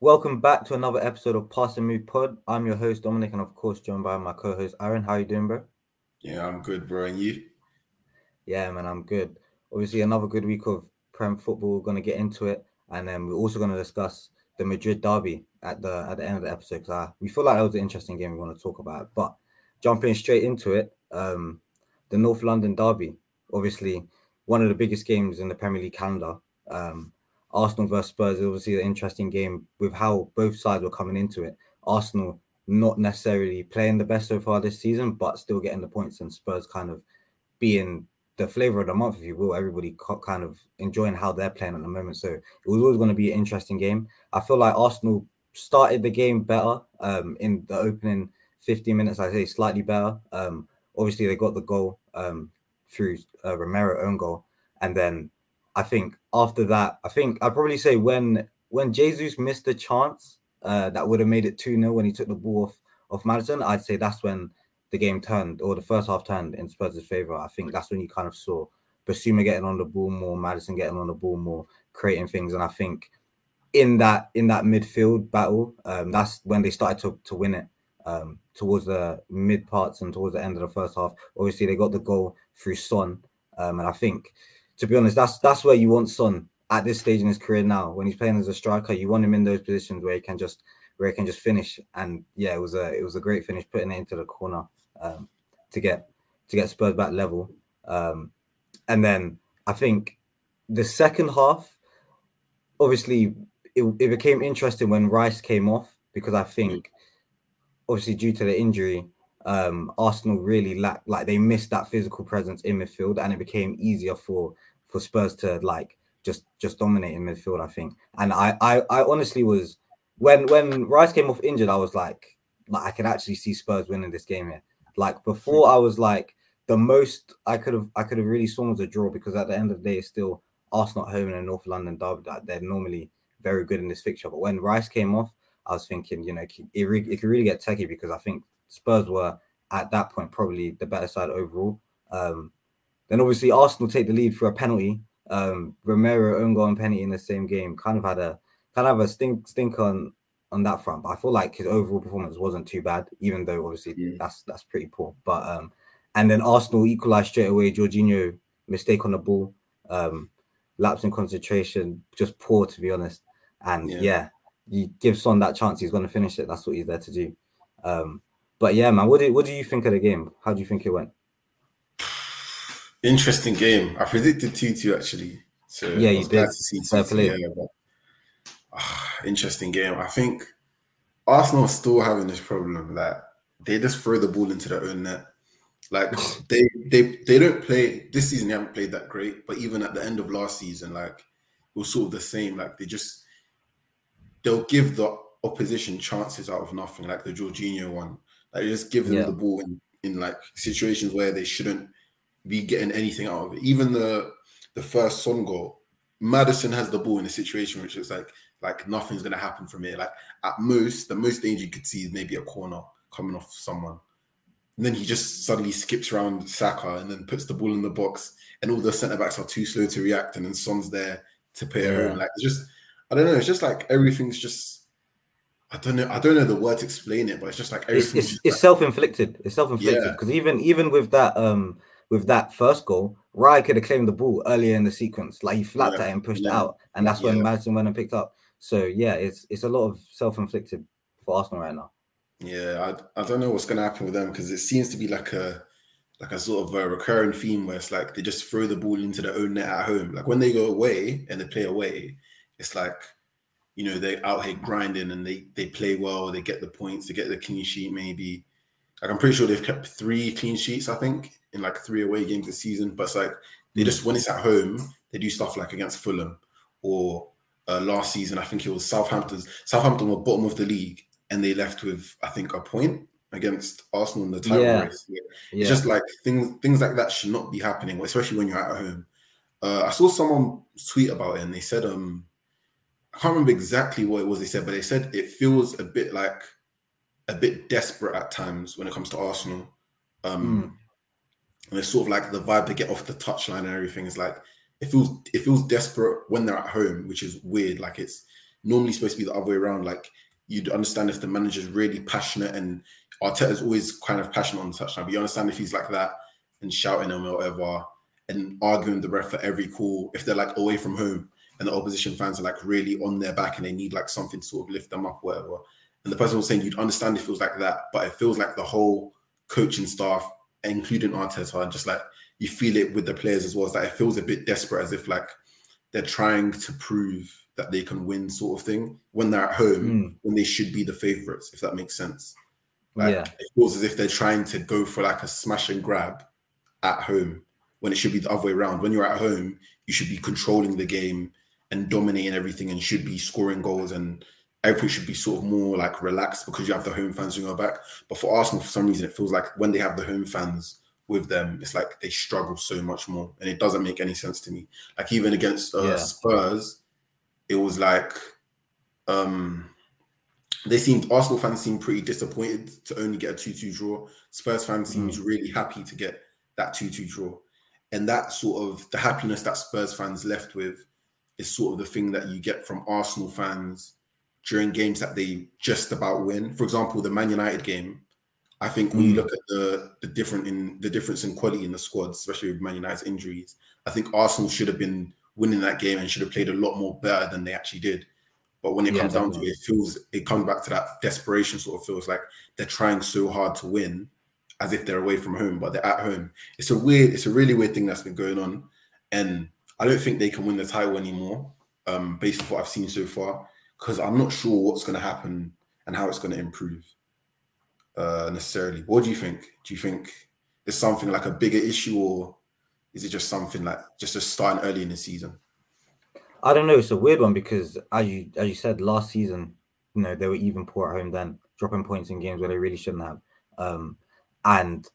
Welcome back to another episode of Pass and Move Pod. I'm your host, Dominic, and of course, joined by my co-host, Aaron. How are you doing, bro? Yeah, I'm good, bro. And you? Yeah, man, I'm good. Obviously, another good week of Prem football. We're going to get into it. And then we're also going to discuss the Madrid derby at the end of the episode, because we feel like that was an interesting game we want to talk about. But jumping straight into it, the North London derby, obviously one of the biggest games in the Premier League calendar. Arsenal versus Spurs is obviously an interesting game with how both sides were coming into it. Arsenal not necessarily playing the best so far this season, but still getting the points, and Spurs kind of being the flavour of the month, if you will. Everybody kind of enjoying how they're playing at the moment. So it was always going to be an interesting game. I feel like Arsenal started the game better in the opening 15 minutes, I'd say slightly better. Obviously, they got the goal through Romero's own goal. And then I think after that, I think I'd probably say when Jesus missed the chance that would have made it 2-0 when he took the ball off Madison, I'd say that's when the game turned, or the first half turned in Spurs' favour. I think that's when you kind of saw Bissouma getting on the ball more, Maddison getting on the ball more, creating things. And I think in that midfield battle, that's when they started to win it towards the mid parts and towards the end of the first half. Obviously, they got the goal through Son. And I think, to be honest, that's where you want Son at this stage in his career now. When he's playing as a striker, you want him in those positions where he can just finish. And yeah, it was a great finish, putting it into the corner to get Spurs back level. And then I think the second half, obviously, it became interesting when Rice came off, because I think, obviously, due to the injury, Arsenal really lacked, like, they missed that physical presence in midfield, and it became easier for Spurs to just dominate in midfield, I think. And I honestly was, when Rice came off injured, I was like, I could actually see Spurs winning this game here. Like, before, I was like, the most I could have really sworn was a draw, because at the end of the day, it's still Arsenal at home in a North London derby. That they're normally very good in this fixture. But when Rice came off, I was thinking, it could really get techie, because I think Spurs were at that point probably the better side overall. Then obviously Arsenal take the lead for a penalty. Romero own goal and penalty in the same game kind of had a stink on that front. But I feel like his overall performance wasn't too bad, even though obviously that's pretty poor. But and then Arsenal equalised straight away. Jorginho mistake on the ball, lapse in concentration, just poor, to be honest. And yeah, you give Son that chance, he's going to finish it. That's what he's there to do. But yeah, man, what do you think of the game? How do you think it went? Interesting game. I predicted 2-2 actually. So yeah, you did. Interesting game. I think Arsenal are still having this problem. Like, they just throw the ball into their own net. Like, they don't play this season. They haven't played that great. But even at the end of last season, like, it was sort of the same. Like, they'll give the opposition chances out of nothing, like the Jorginho one. Like, they just give them the ball in like situations where they shouldn't be getting anything out of it. Even the first Son goal, Maddison has the ball in a situation which is like nothing's going to happen from here. Like, at most, the most danger you could see is maybe a corner coming off someone. And then he just suddenly skips around Saka and then puts the ball in the box, and all the centre-backs are too slow to react, and then Son's there to pay her own. Like, it's just, I don't know, it's just like everything's just, I don't know the word to explain it, but it's just like everything's... It's self-inflicted. It's self-inflicted. Because even with that first goal, Rice could have claimed the ball earlier in the sequence. Like, he flapped at it and pushed it out, and that's when Madison went and picked up. So yeah, it's a lot of self-inflicted for Arsenal right now. Yeah, I don't know what's going to happen with them, because it seems to be like a sort of a recurring theme where it's like they just throw the ball into their own net at home. Like, when they go away and they play away, it's like, you know, they're out here grinding and they play well, they get the points, they get the clean sheet maybe. Like, I'm pretty sure they've kept 3 clean sheets, I think, in like 3 away games this season. But it's like, they just, when it's at home, they do stuff like against Fulham or last season, I think it was Southampton were bottom of the league and they left with, I think, a point against Arsenal in the title race. Yeah. Yeah. It's just like things like that should not be happening, especially when you're at home. I saw someone tweet about it and they said, I can't remember exactly what it was they said, but they said it feels a bit desperate at times when it comes to Arsenal. And it's sort of like the vibe they get off the touchline and everything is like, it feels desperate when they're at home, which is weird. Like, it's normally supposed to be the other way around. Like, you'd understand if the manager's really passionate, and Arteta's always kind of passionate on the touchline, but you understand if he's like that and shouting him or whatever and arguing the ref for every call. If they're like away from home and the opposition fans are like really on their back and they need like something to sort of lift them up, whatever. And the person was saying you'd understand if it was like that, but it feels like the whole coaching staff, including Arteta, and just like you feel it with the players as well, is that it feels a bit desperate, as if like they're trying to prove that they can win, sort of thing, when they're at home, when they should be the favourites, if that makes sense. Like, it feels as if they're trying to go for like a smash and grab at home, when it should be the other way around. When you're at home, you should be controlling the game and dominating everything, and should be scoring goals, and everything should be sort of more like relaxed because you have the home fans to go back. But for Arsenal, for some reason, it feels like when they have the home fans with them, it's like they struggle so much more, and it doesn't make any sense to me. Like, even against Spurs, it was like Arsenal fans seemed pretty disappointed to only get a 2-2 draw. Spurs fans seemed really happy to get that 2-2 draw. And that sort of, the happiness that Spurs fans left with is sort of the thing that you get from Arsenal fans during games that they just about win. For example, the Man United game, I think when you look at the difference in quality in the squad, especially with Man United's injuries, I think Arsenal should have been winning that game and should have played a lot more better than they actually did. But when it comes down to it, it comes back to that desperation sort of feels like they're trying so hard to win, as if they're away from home, but they're at home. It's a really weird thing that's been going on, and I don't think they can win the title anymore, based on what I've seen so far, because I'm not sure what's going to happen and how it's going to improve necessarily. What do you think? Do you think there's something like a bigger issue, or is it just something like just starting early in the season? I don't know. It's a weird one because, as you said, last season, you know, they were even poor at home then, dropping points in games where they really shouldn't have. And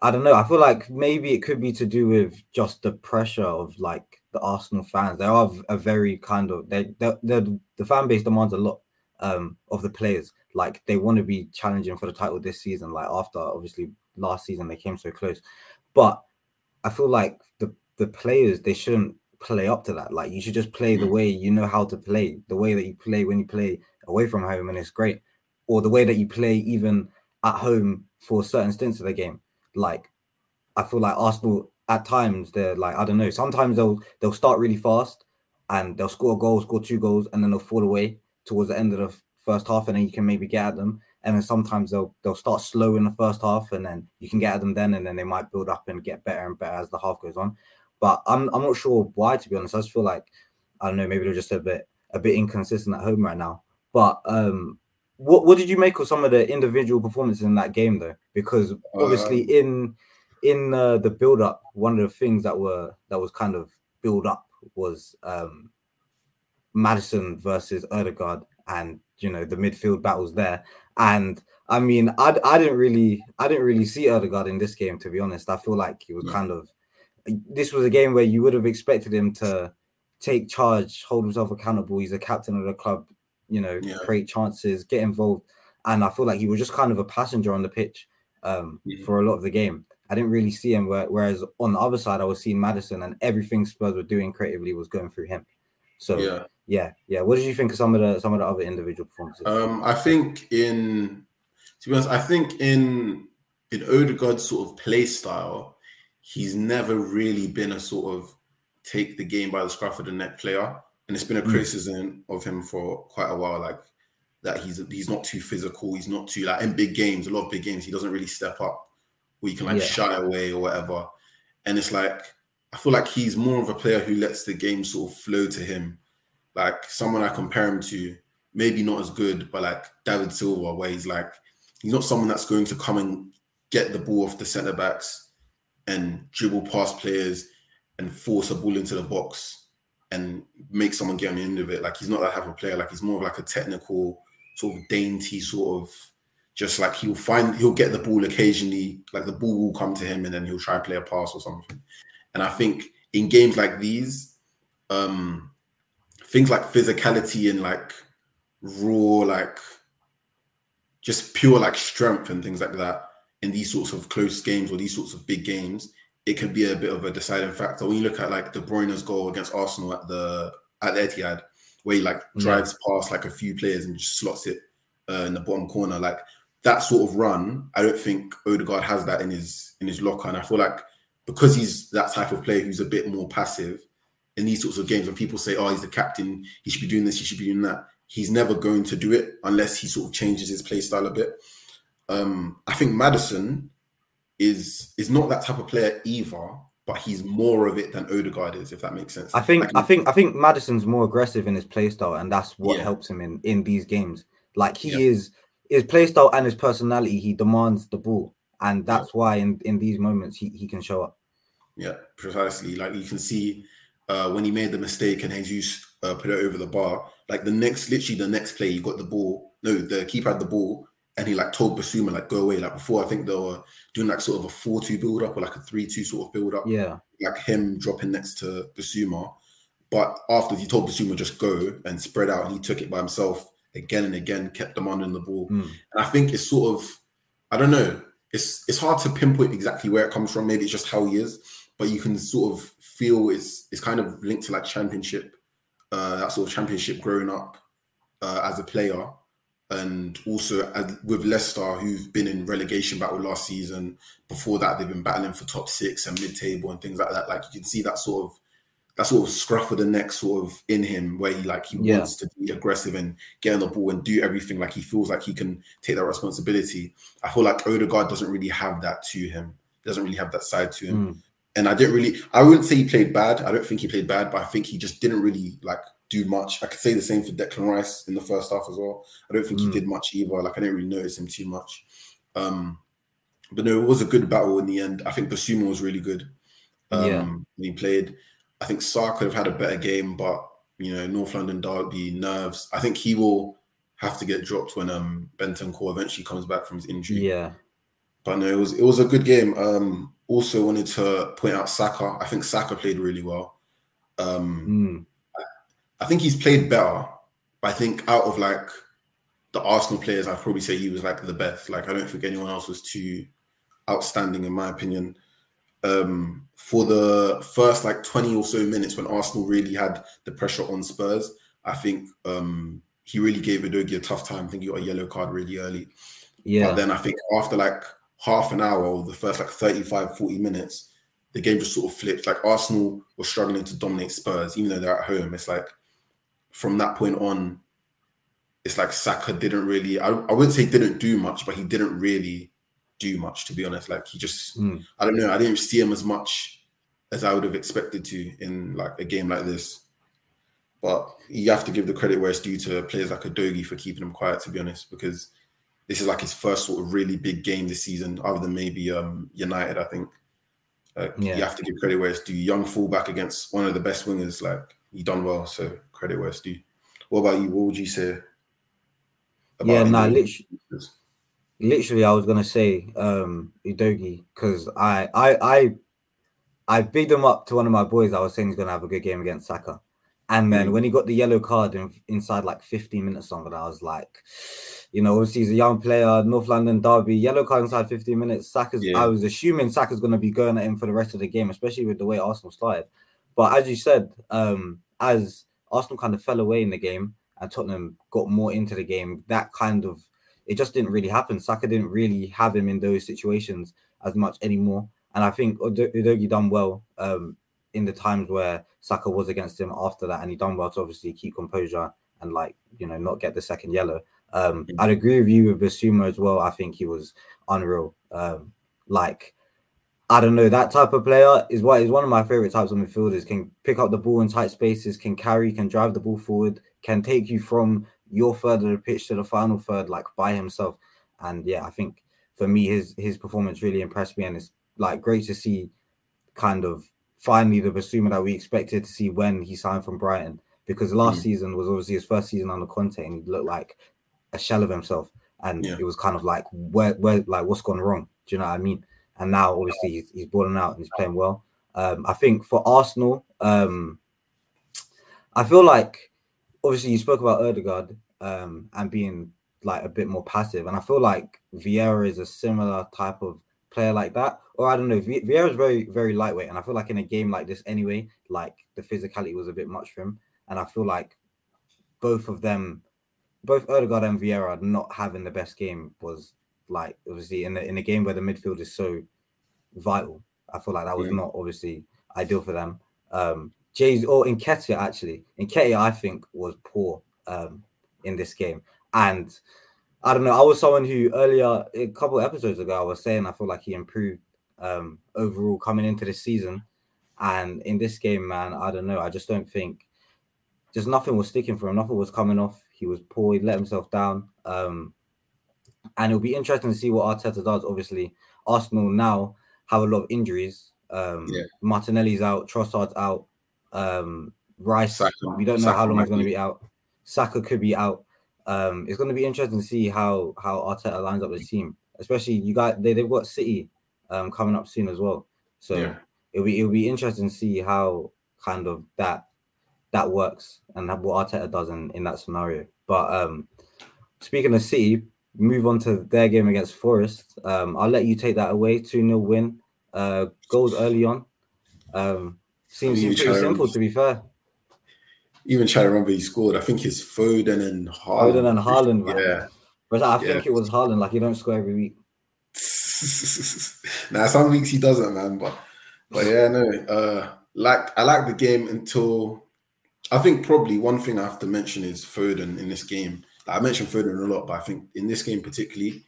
I don't know, I feel like maybe it could be to do with just the pressure of like the Arsenal fans. They are a very kind of, the fan base demands a lot of the players. Like, they want to be challenging for the title this season, like after obviously last season they came so close. But I feel like the players, they shouldn't play up to that. Like, you should just play the way you know how to play, the way that you play when you play away from home and it's great, or the way that you play even at home for certain stints of the game. Like, I feel like Arsenal at times, they're like, I don't know, sometimes they'll start really fast and they'll score a goal, score two goals, and then they'll fall away towards the end of the first half, and then you can maybe get at them. And then sometimes they'll start slow in the first half, and then you can get at them then, and then they might build up and get better and better as the half goes on. But I'm not sure why, to be honest. I just feel like, I don't know, maybe they're just a bit inconsistent at home right now. But What did you make of some of the individual performances in that game, though? Because obviously in the build up, one of the things that was kind of build up was Maddison versus Odegaard, and you know, the midfield battles there. And I mean, I didn't really see Odegaard in this game, to be honest. I feel like he was kind of, this was a game where you would have expected him to take charge, hold himself accountable. He's the captain of the club. You know, create chances, get involved. And I feel like he was just kind of a passenger on the pitch for a lot of the game. I didn't really see him, whereas on the other side, I was seeing Maddison, and everything Spurs were doing creatively was going through him. So, yeah. What did you think of some of the other individual performances? I think in Odegaard's sort of play style, he's never really been a sort of take the game by the scruff of the neck player. And it's been a criticism of him for quite a while, like that he's not too physical. He's not too, like, in big games, a lot of big games, he doesn't really step up where you can shy away or whatever. And it's like, I feel like he's more of a player who lets the game sort of flow to him. Like, someone I compare him to, maybe not as good, but like David Silva, where he's like, he's not someone that's going to come and get the ball off the centre-backs and dribble past players and force a ball into the box and make someone get on the end of it. Like, he's not that type of player. Like, he's more of like a technical, sort of dainty, sort of just like he'll get the ball occasionally, like the ball will come to him and then he'll try to play a pass or something. And I think in games like these, things like physicality and like raw, like just pure like strength and things like that in these sorts of close games or these sorts of big games, it can be a bit of a deciding factor. When you look at like De Bruyne's goal against Arsenal at the Etihad, where he like drives past like a few players and just slots it in the bottom corner. Like that sort of run, I don't think Odegaard has that in his locker. And I feel like because he's that type of player who's a bit more passive in these sorts of games, when people say, oh, he's the captain, he should be doing this, he should be doing that, he's never going to do it unless he sort of changes his play style a bit. I think Maddison is not that type of player either, but he's more of it than Odegaard is, if that makes sense. I think Maddison's more aggressive in his play style, and that's what helps him in these games. Like he is, his play style and his personality, he demands the ball, and that's why in these moments he can show up. Yeah, precisely. Like you can see when he made the mistake and Jesus put it over the bar. Like the next play, he got the ball. No, the keeper had the ball. And he like told Bissouma like go away. Like before, I think they were doing like sort of a 4-2 build up or like a 3-2 sort of build up. Yeah, like him dropping next to Bissouma. But after he told Bissouma just go and spread out, and he took it by himself again and again, kept demanding the ball. And I think it's sort of, I don't know, it's hard to pinpoint exactly where it comes from. Maybe it's just how he is, but you can sort of feel it's kind of linked to like championship, that sort of championship growing up as a player. And also with Leicester, who've been in relegation battle last season. Before that, they've been battling for top six and mid-table and things like that. Like you can see that sort of scruff of the neck sort of in him, where he wants to be aggressive and get on the ball and do everything. Like he feels like he can take that responsibility. I feel like Odegaard doesn't really have that to him. He doesn't really have that side to him. And I wouldn't say he played bad. I don't think he played bad, but I think he just didn't really like do much. I could say the same for Declan Rice in the first half as well. I don't think he did much either. Like I didn't really notice him too much. But no, it was a good battle in the end. I think Bissouma was really good when he played. I think Salah could have had a better game, but you know, North London derby, nerves. I think he will have to get dropped when Bentancur eventually comes back from his injury. Yeah. But no, it was a good game. Also wanted to point out Saka. I think Saka played really well. I think he's played better, but I think out of like the Arsenal players, I'd probably say he was like the best. Like I don't think anyone else was too outstanding in my opinion. For the first like 20 or so minutes when Arsenal really had the pressure on Spurs, I think he really gave Odegaard a tough time. I think he got a yellow card really early. Yeah. But then I think after like half an hour or the first like 35, 40 minutes, the game just sort of flipped. Like Arsenal were struggling to dominate Spurs, even though they're at home. It's like, from that point on, it's like Saka didn't really, I wouldn't say didn't do much, but he didn't really do much, to be honest. Like he just, I don't know, I didn't see him as much as I would have expected to in like a game like this. But you have to give the credit where it's due to players like Odegaard for keeping him quiet, to be honest, because this is like his first sort of really big game this season, other than maybe United, I think. You have to give credit where it's due. Young fullback against one of the best wingers, like he done well, so credit where it's due. What about you? What would you say about literally I was gonna say Udogi, because I bigged him up to one of my boys. I was saying he's gonna have a good game against Saka, and then when he got the yellow card inside like 15 minutes or something, I was like, you know, obviously he's a young player, North London derby, yellow card inside 15 minutes. Saka's I was assuming Saka's gonna be going at him for the rest of the game, especially with the way Arsenal started. But as you said, as Arsenal kind of fell away in the game and Tottenham got more into the game, that kind of, it just didn't really happen. Saka didn't really have him in those situations as much anymore. And I think Udogi done well in the times where Saka was against him after that. And he done well to obviously keep composure and like, you know, not get the second yellow. I'd agree with you with Bissouma as well. I think he was unreal. I don't know, that type of player is one of my favourite types of midfielders. Can pick up the ball in tight spaces, can carry, can drive the ball forward, can take you from your third of the pitch to the final third, like by himself. And yeah, I think for me, his performance really impressed me. And it's like great to see kind of finally the Bissouma that we expected to see when he signed from Brighton, because last season was obviously his first season under Conte and he looked like a shell of himself. And it was kind of like, where, like what's gone wrong? Do you know what I mean? And now, obviously, he's balling out and he's playing well. I think for Arsenal, I feel like, obviously, you spoke about Odegaard and being like a bit more passive. And I feel like Vieira is a similar type of player like that. Or I don't know, Vieira is very, very lightweight. And I feel like in a game like this anyway, like the physicality was a bit much for him. And I feel like both of them, both Odegaard and Vieira not having the best game was like, obviously in a game where the midfield is so vital, I feel like that was not obviously ideal for them. Nketiah, I think, was poor in this game. And I don't know, I was someone who earlier, a couple of episodes ago, I was saying I feel like he improved overall coming into this season. And in this game, man, I don't know. I just don't think, just nothing was sticking for him. Nothing was coming off. He was poor. He let himself down. And it'll be interesting to see what Arteta does. Obviously, Arsenal now have a lot of injuries. Martinelli's out. Trossard's out. Rice, Saka. We don't know how long he's going to be out. Saka could be out. It's going to be interesting to see how Arteta lines up the team. Especially, you got they've got City coming up soon as well. So it'll be interesting to see how kind of that works and what Arteta does in that scenario. But speaking of City, move on to their game against Forest. I'll let you take that away. 2-0 win. Goals early on. Seems pretty simple, to be fair. Even trying to remember he scored. I think it's Foden and Haaland. Man. But I think it was Haaland. Like, you don't score every week. Nah, some weeks he doesn't, man. But yeah, no. I like the game until... I think probably one thing I have to mention is Foden in this game. I mentioned Foden a lot, but I think in this game particularly,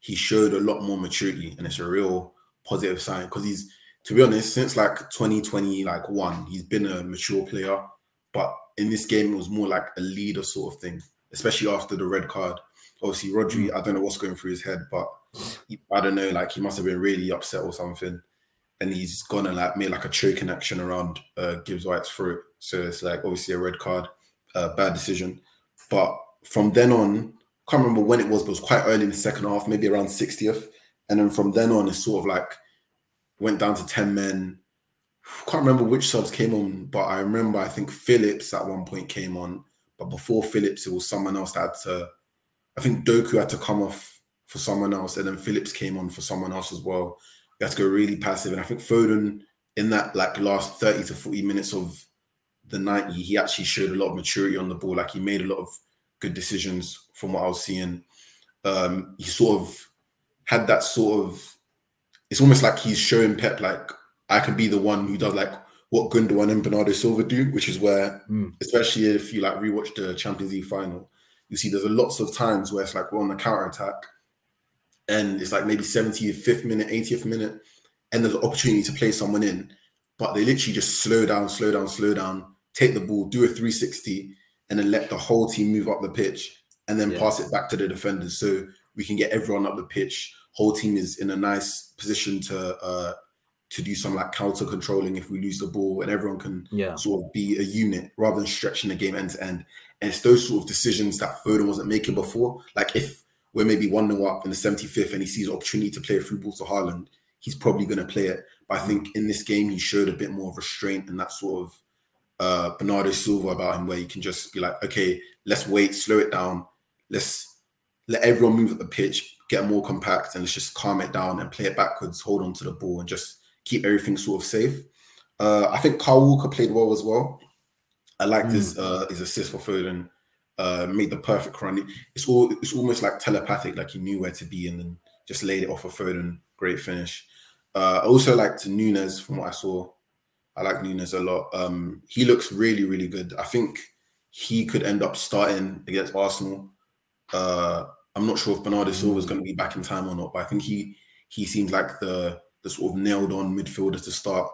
he showed a lot more maturity, and it's a real positive sign because he's, to be honest, since like 2021, he's been a mature player. But in this game, it was more like a leader sort of thing, especially after the red card. Obviously, Rodri, I don't know what's going through his head, but he must have been really upset or something. And he's gone and made a choking action around Gibbs White's throat. So it's obviously a red card, bad decision. But from then on, can't remember when it was, but it was quite early in the second half, maybe around 60th. And then from then on, it sort of went down to 10 men. Can't remember which subs came on, but I remember I think Phillips at one point came on. But before Phillips, it was someone else that had to... I think Doku had to come off for someone else, and then Phillips came on for someone else as well. You had to go really passive. And I think Foden, in that last 30 to 40 minutes of the 90, he actually showed a lot of maturity on the ball. He made a lot of good decisions from what I was seeing. He sort of had that sort of... It's almost like he's showing Pep, I can be the one who does what Gundogan and Bernardo Silva do, which is where, especially if you rewatch the Champions League final, you see there's lots of times where it's we're on a counter-attack and it's maybe 75th minute, 80th minute, and there's an opportunity to play someone in, but they literally just slow down, take the ball, do a 360, and then let the whole team move up the pitch and then pass it back to the defenders so we can get everyone up the pitch. Whole team is in a nice position to do some counter controlling if we lose the ball, and everyone can sort of be a unit rather than stretching the game end to end. And it's those sort of decisions that Foden wasn't making before. If we're maybe 1-0 up in the 75th and he sees an opportunity to play a through ball to Haaland, he's probably going to play it. But I think in this game, he showed a bit more of restraint and that sort of Bernardo Silva about him, where you can just be okay, let's wait, slow it down. Let's let everyone move at the pitch, get more compact, and let's just calm it down and play it backwards, hold on to the ball and just keep everything sort of safe. I think Kyle Walker played well as well. I liked his assist for Foden. Made the perfect run. It's almost telepathic. He knew where to be and then just laid it off for Foden. Great finish. I also liked Nunes from what I saw. I like Nunes a lot. He looks really, really good. I think he could end up starting against Arsenal. I'm not sure if Bernardo Silva is going to be back in time or not, but I think he seems like the sort of nailed-on midfielder to start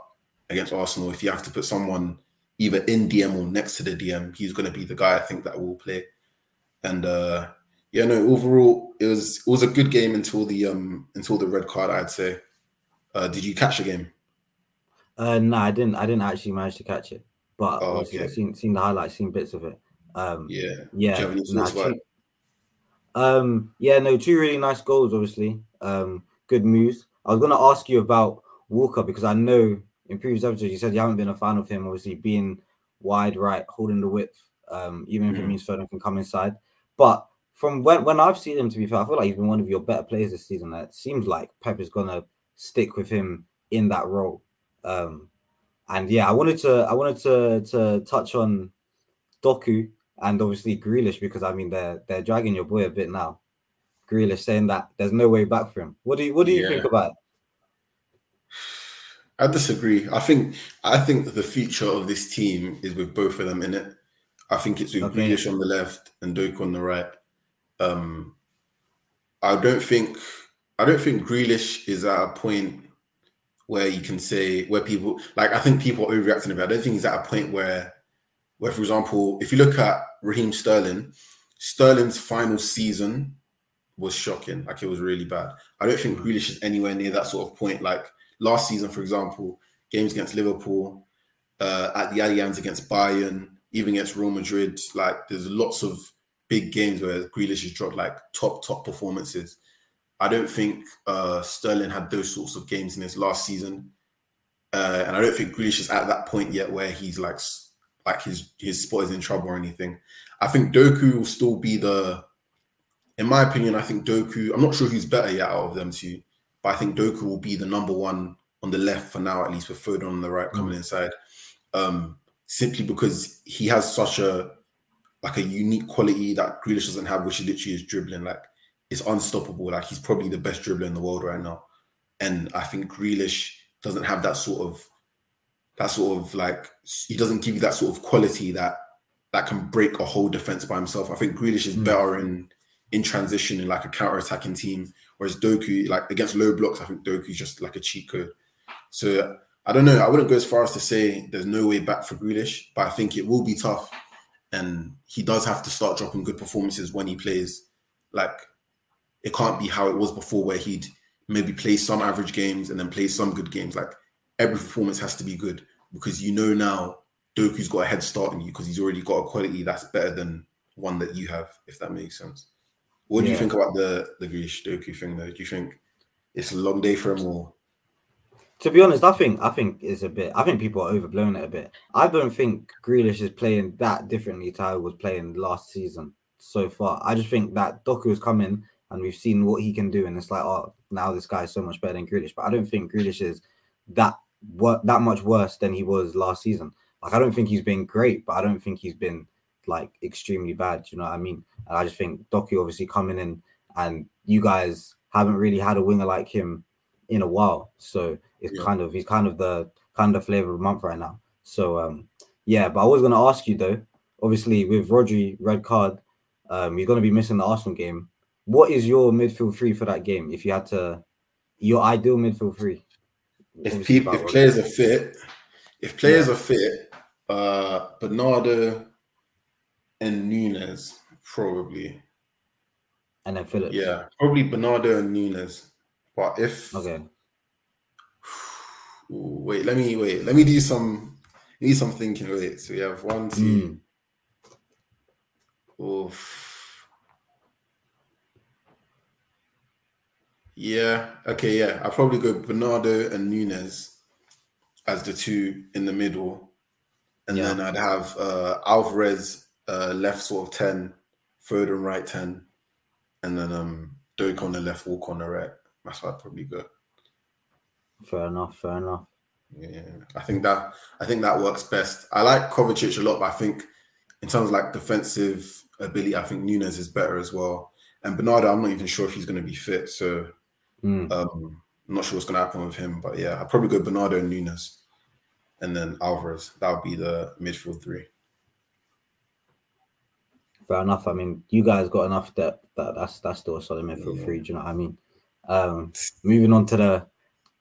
against Arsenal. If you have to put someone either in DM or next to the DM, he's going to be the guy I think that will play. And overall, it was a good game until the red card, I'd say. Did you catch the game? No, I didn't actually manage to catch it, but I've seen the highlights, seen bits of it. Two really nice goals, obviously. Good moves. I was going to ask you about Walker because I know in previous episodes you said you haven't been a fan of him, obviously being wide right, holding the width, even if it means Foden can come inside. But from when I've seen him, to be fair, I feel like he's been one of your better players this season. It seems like Pep is going to stick with him in that role. I wanted to touch on Doku and obviously Grealish, because I mean they're dragging your boy a bit now. Grealish saying that there's no way back for him. What do you think about it? I disagree. I think that the future of this team is with both of them in it. I think it's with Grealish on the left and Doku on the right. I don't think Grealish is at a point where you can say where people like. I think people are overreacting about it. I don't think he's at a point where, for example, if you look at Raheem Sterling, Sterling's final season was shocking. Like, it was really bad. I don't think Grealish is anywhere near that sort of point. Like last season, for example, games against Liverpool, at the Allianz against Bayern, even against Real Madrid. Like, there's lots of big games where Grealish has dropped like top performances. I don't think Sterling had those sorts of games in his last season. And I don't think Grealish is at that point yet where he's like his spot is in trouble or anything. I think Doku will still be in my opinion, I think Doku, I'm not sure who's better yet out of them two, but I think Doku will be the number one on the left for now, at least, with Foden on the right coming inside. Simply because he has such a unique quality that Grealish doesn't have, which literally is dribbling. Like, it's unstoppable. Like, he's probably the best dribbler in the world right now. And I think Grealish doesn't have that sort of he doesn't give you that sort of quality that can break a whole defense by himself. I think Grealish is better in transition in like a counter-attacking team. Whereas Doku, like against low blocks, I think Doku's just like a cheat code. So I don't know. I wouldn't go as far as to say there's no way back for Grealish, but I think it will be tough. And he does have to start dropping good performances when he plays. Like, it can't be how it was before where he'd maybe play some average games and then play some good games. Like, every performance has to be good because now Doku's got a head start on you because he's already got a quality that's better than one that you have, if that makes sense. What do you think about the Grealish Doku thing though? Do you think it's a long day for him or? To be honest, I think it's a bit. I think people are overblowing it a bit. I don't think Grealish is playing that differently to how he was playing last season so far. I just think that Doku has come in and we've seen what he can do, and it's like, oh, now this guy is so much better than Grealish. But I don't think Grealish is that much worse than he was last season. Like, I don't think he's been great, but I don't think he's been like extremely bad. Do you know what I mean? And I just think Doku obviously coming in, and you guys haven't really had a winger like him in a while, so it's he's kind of the flavor of the month right now. So but I was going to ask you though, obviously with Rodri red card, you're going to be missing the Arsenal game. What is your midfield three for that game? If you had to, your ideal midfield three. If players are fit, Bernardo and Nunes probably, and then Phillips. Yeah, probably Bernardo and Nunes. But if let me do some thinking. Wait, so we have 1, 2. I'll probably go Bernardo and Nunes as the two in the middle, and then I'd have Alvarez left sort of 10, Foden right 10, and then Doku on the left, Walker on the right. That's why I'd probably go. Fair enough. Yeah, I think that works best. I like Kovacic a lot, but I think in terms of like defensive ability, I think Nunes is better as well. And Bernardo, I'm not even sure if he's going to be fit, so I'm not sure what's going to happen with him. But yeah, I'd probably go Bernardo and Nunes, and then Alvarez. That would be the midfield three. Fair enough. I mean, you guys got enough depth that's still a solid midfield three. Do you know what I mean? Moving on to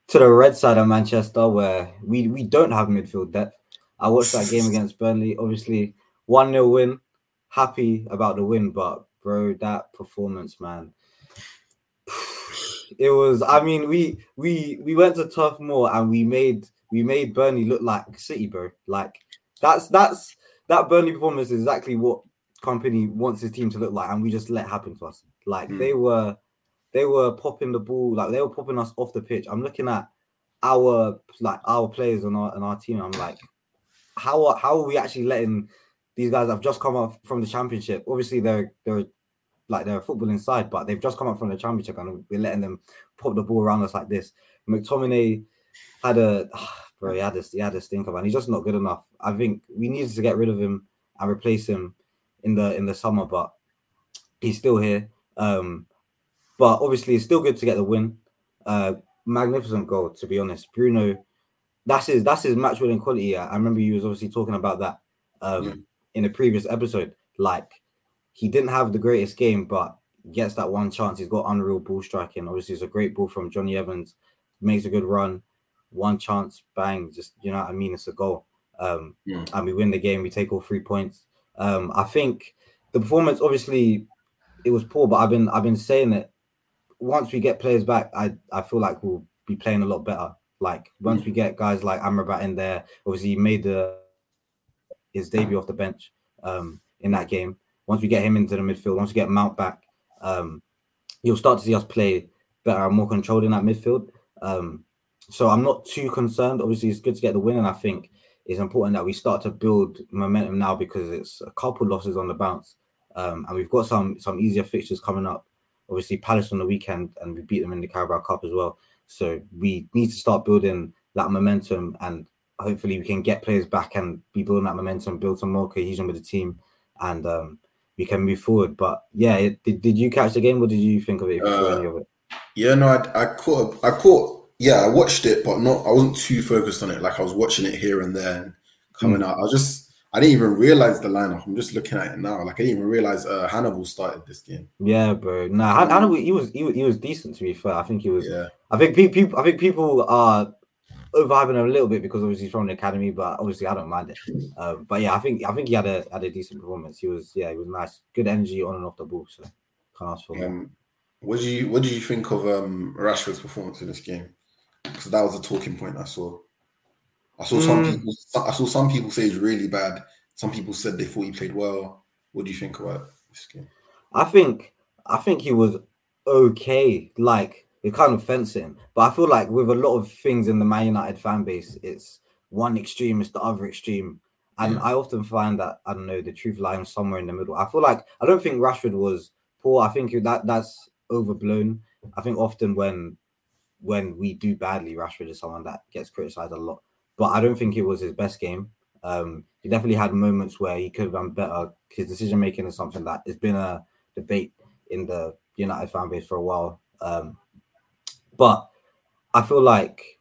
the red side of Manchester, where we don't have midfield depth. I watched that game against Burnley. Obviously, 1-0 win. Happy about the win, but bro, that performance, man. It was. I mean, we went to Turf Moor and we made Burnley look like City, bro. Like that Burnley performance is exactly what Company wants his team to look like, and we just let happen to us. Like they were popping the ball, like they were popping us off the pitch. I'm looking at our players on our team. I'm like, how are we actually letting these guys that have just come up from the championship? Obviously, they're a footballing side, but they've just come up from the championship, and we're letting them pop the ball around us like this. McTominay had a stinker, and he's just not good enough. I think we needed to get rid of him and replace him in the summer, but he's still here. But obviously, it's still good to get the win. Magnificent goal, to be honest. Bruno, that's his match-winning quality. I remember you was obviously talking about that in the previous episode. Like, he didn't have the greatest game, but gets that one chance. He's got unreal ball striking. Obviously, it's a great ball from Johnny Evans. Makes a good run. One chance, bang. Just, you know what I mean? It's a goal. And we win the game. We take all 3 points. I think the performance, obviously, it was poor, but I've been saying it. Once we get players back, I feel like we'll be playing a lot better. Like, once we get guys like Amrabat in there, obviously he made his debut off the bench in that game. Once we get him into the midfield, once we get Mount back, you'll start to see us play better and more controlled in that midfield. So I'm not too concerned. Obviously, it's good to get the win, and I think it's important that we start to build momentum now because it's a couple losses on the bounce. And we've got some easier fixtures coming up. Obviously, Palace on the weekend, and we beat them in the Carabao Cup as well. So we need to start building that momentum, and hopefully we can get players back and be building that momentum, build some more cohesion with the team, and we can move forward. But yeah, did you catch the game? What did you think of it? Any of it? Yeah, no, I caught. Yeah, I watched it, but I wasn't too focused on it. Like, I was watching it here and there, and coming out. I didn't even realize the lineup. I'm just looking at it now. Like, I didn't even realize Hannibal started this game. Yeah, bro. Nah, Hannibal. He was decent, to be fair. I think he was. Yeah. I think people are overhyping him a little bit because obviously he's from the academy. But obviously I don't mind it. But yeah, I think he had a decent performance. He was nice. Good energy on and off the ball. So can't ask for more. What do you think of Rashford's performance in this game? Because that was a talking point I saw. I saw some people say it's really bad. Some people said they thought he played well. What do you think about this game? I think he was okay. Like, it kind of fence him. But I feel like with a lot of things in the Man United fan base, it's one extreme, it's the other extreme. And I often find that, I don't know, the truth lies somewhere in the middle. I feel like, I don't think Rashford was poor. I think that's overblown. I think often when we do badly, Rashford is someone that gets criticised a lot. But I don't think it was his best game. He definitely had moments where he could have done better. His decision-making is something that has been a debate in the United fan base for a while. But I feel like,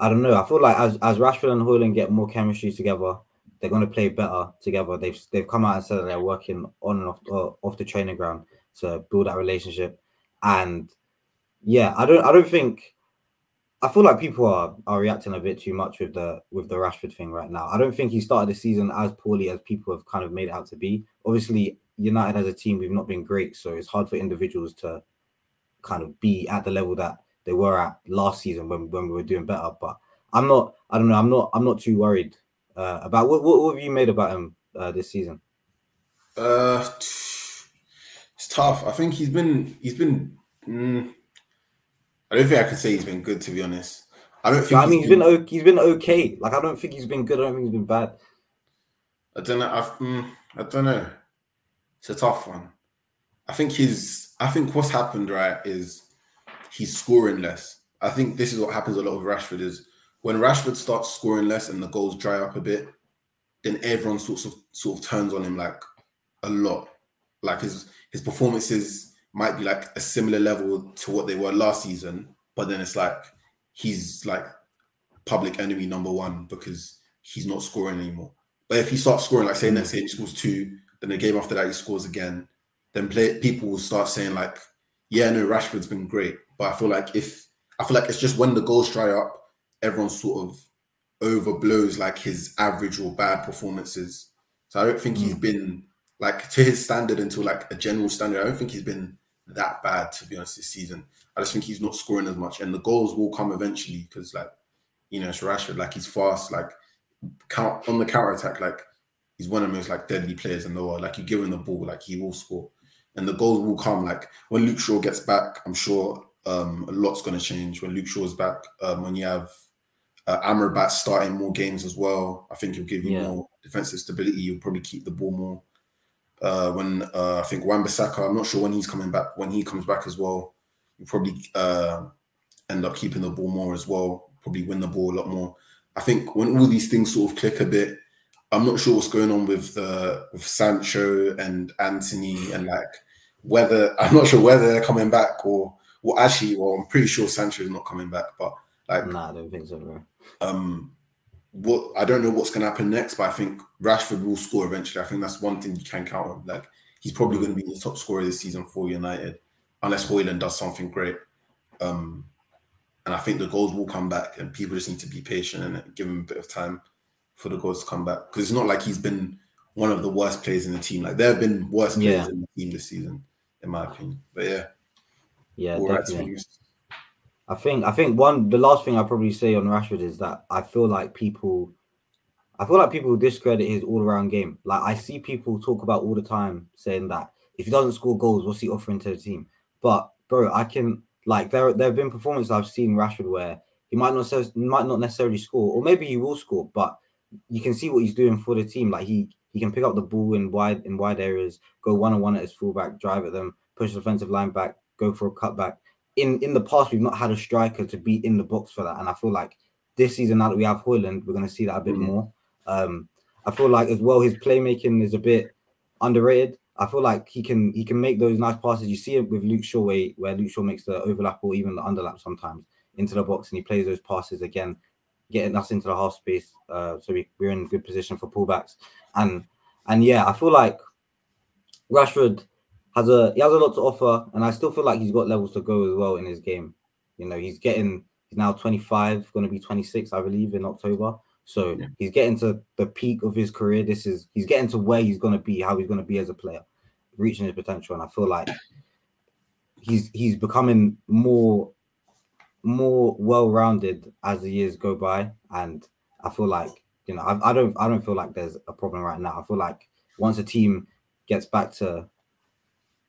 I don't know, I feel like as Rashford and Hojlund get more chemistry together, they're going to play better together. They've come out and said that they're working on and off the training ground to build that relationship. And yeah, I don't think... I feel like people are reacting a bit too much with the Rashford thing right now. I don't think he started the season as poorly as people have kind of made it out to be. Obviously, United as a team, we've not been great, so it's hard for individuals to kind of be at the level that they were at last season when we were doing better. But I'm not too worried about what have you made about him this season? It's tough. I think he's been. I don't think I can say he's been good, to be honest. He's been okay. Like, I don't think he's been good. I don't think he's been bad. I don't know. It's a tough one. I think what's happened, right, is he's scoring less. I think this is what happens a lot with Rashford is when Rashford starts scoring less and the goals dry up a bit, then everyone sort of turns on him like a lot. Like, his performances might be like a similar level to what they were last season, but then it's like he's like public enemy number one because he's not scoring anymore. But if he starts scoring, like, say next game he scores 2, then the game after that he scores again, then people will start saying like, yeah, no, Rashford's been great. But I feel like it's just when the goals dry up, everyone sort of overblows like his average or bad performances. So I don't think he's been like to his standard until like a general standard. I don't think he's been that bad, to be honest, this season. I just think he's not scoring as much, and the goals will come eventually because, like, you know, it's Rashford. Like, he's fast. Like, on the counter attack, like, he's one of the most like deadly players in the world. Like, you give him the ball, like, he will score, and the goals will come. Like, when Luke Shaw gets back, I'm sure a lot's going to change. When Luke Shaw's back, when you have Amrabat starting more games as well, I think he'll give you more defensive stability. You'll probably keep the ball more. When I think Wan-Bissaka, I'm not sure when he comes back as well, you probably end up keeping the ball more as well, probably win the ball a lot more. I think when all these things sort of click a bit, I'm not sure what's going on with Sancho and Anthony, and like whether I'm not sure whether they're coming back or well, actually, well, I'm pretty sure Sancho is not coming back, but like, nah, I don't think so. No. I don't know what's going to happen next, but I think Rashford will score eventually. I think that's one thing you can count on. Like, he's probably going to be the top scorer this season for United, unless Hojlund does something great. And I think the goals will come back, and people just need to be patient and give him a bit of time for the goals to come back. Because it's not like he's been one of the worst players in the team. Like, there have been worse players in the team this season, in my opinion. But yeah, definitely. Right, I think the last thing I probably say on Rashford is that I feel like people discredit his all-around game. Like, I see people talk about all the time saying that if he doesn't score goals, what's he offering to the team? But bro, there have been performances I've seen Rashford where he might not necessarily score, or maybe he will score, but you can see what he's doing for the team. Like, he can pick up the ball in wide areas, go one-on-one at his fullback, drive at them, push the defensive line back, go for a cutback. In the past, we've not had a striker to be in the box for that. And I feel like this season, now that we have Hojlund, we're going to see that a bit more. I feel like as well, his playmaking is a bit underrated. I feel like he can make those nice passes. You see it with Luke Shaw, where Luke Shaw makes the overlap or even the underlap sometimes into the box, and he plays those passes again, getting us into the half space. So we're in good position for pullbacks. And yeah, I feel like Rashford... He has a lot to offer, and I still feel like he's got levels to go as well in his game. You know, he's now 25, going to be 26, I believe, in October. So he's getting to the peak of his career. He's getting to where he's going to be, how he's going to be as a player, reaching his potential. And I feel like he's becoming more well-rounded as the years go by. And I feel like, you know, I don't feel like there's a problem right now. I feel like once a team gets back to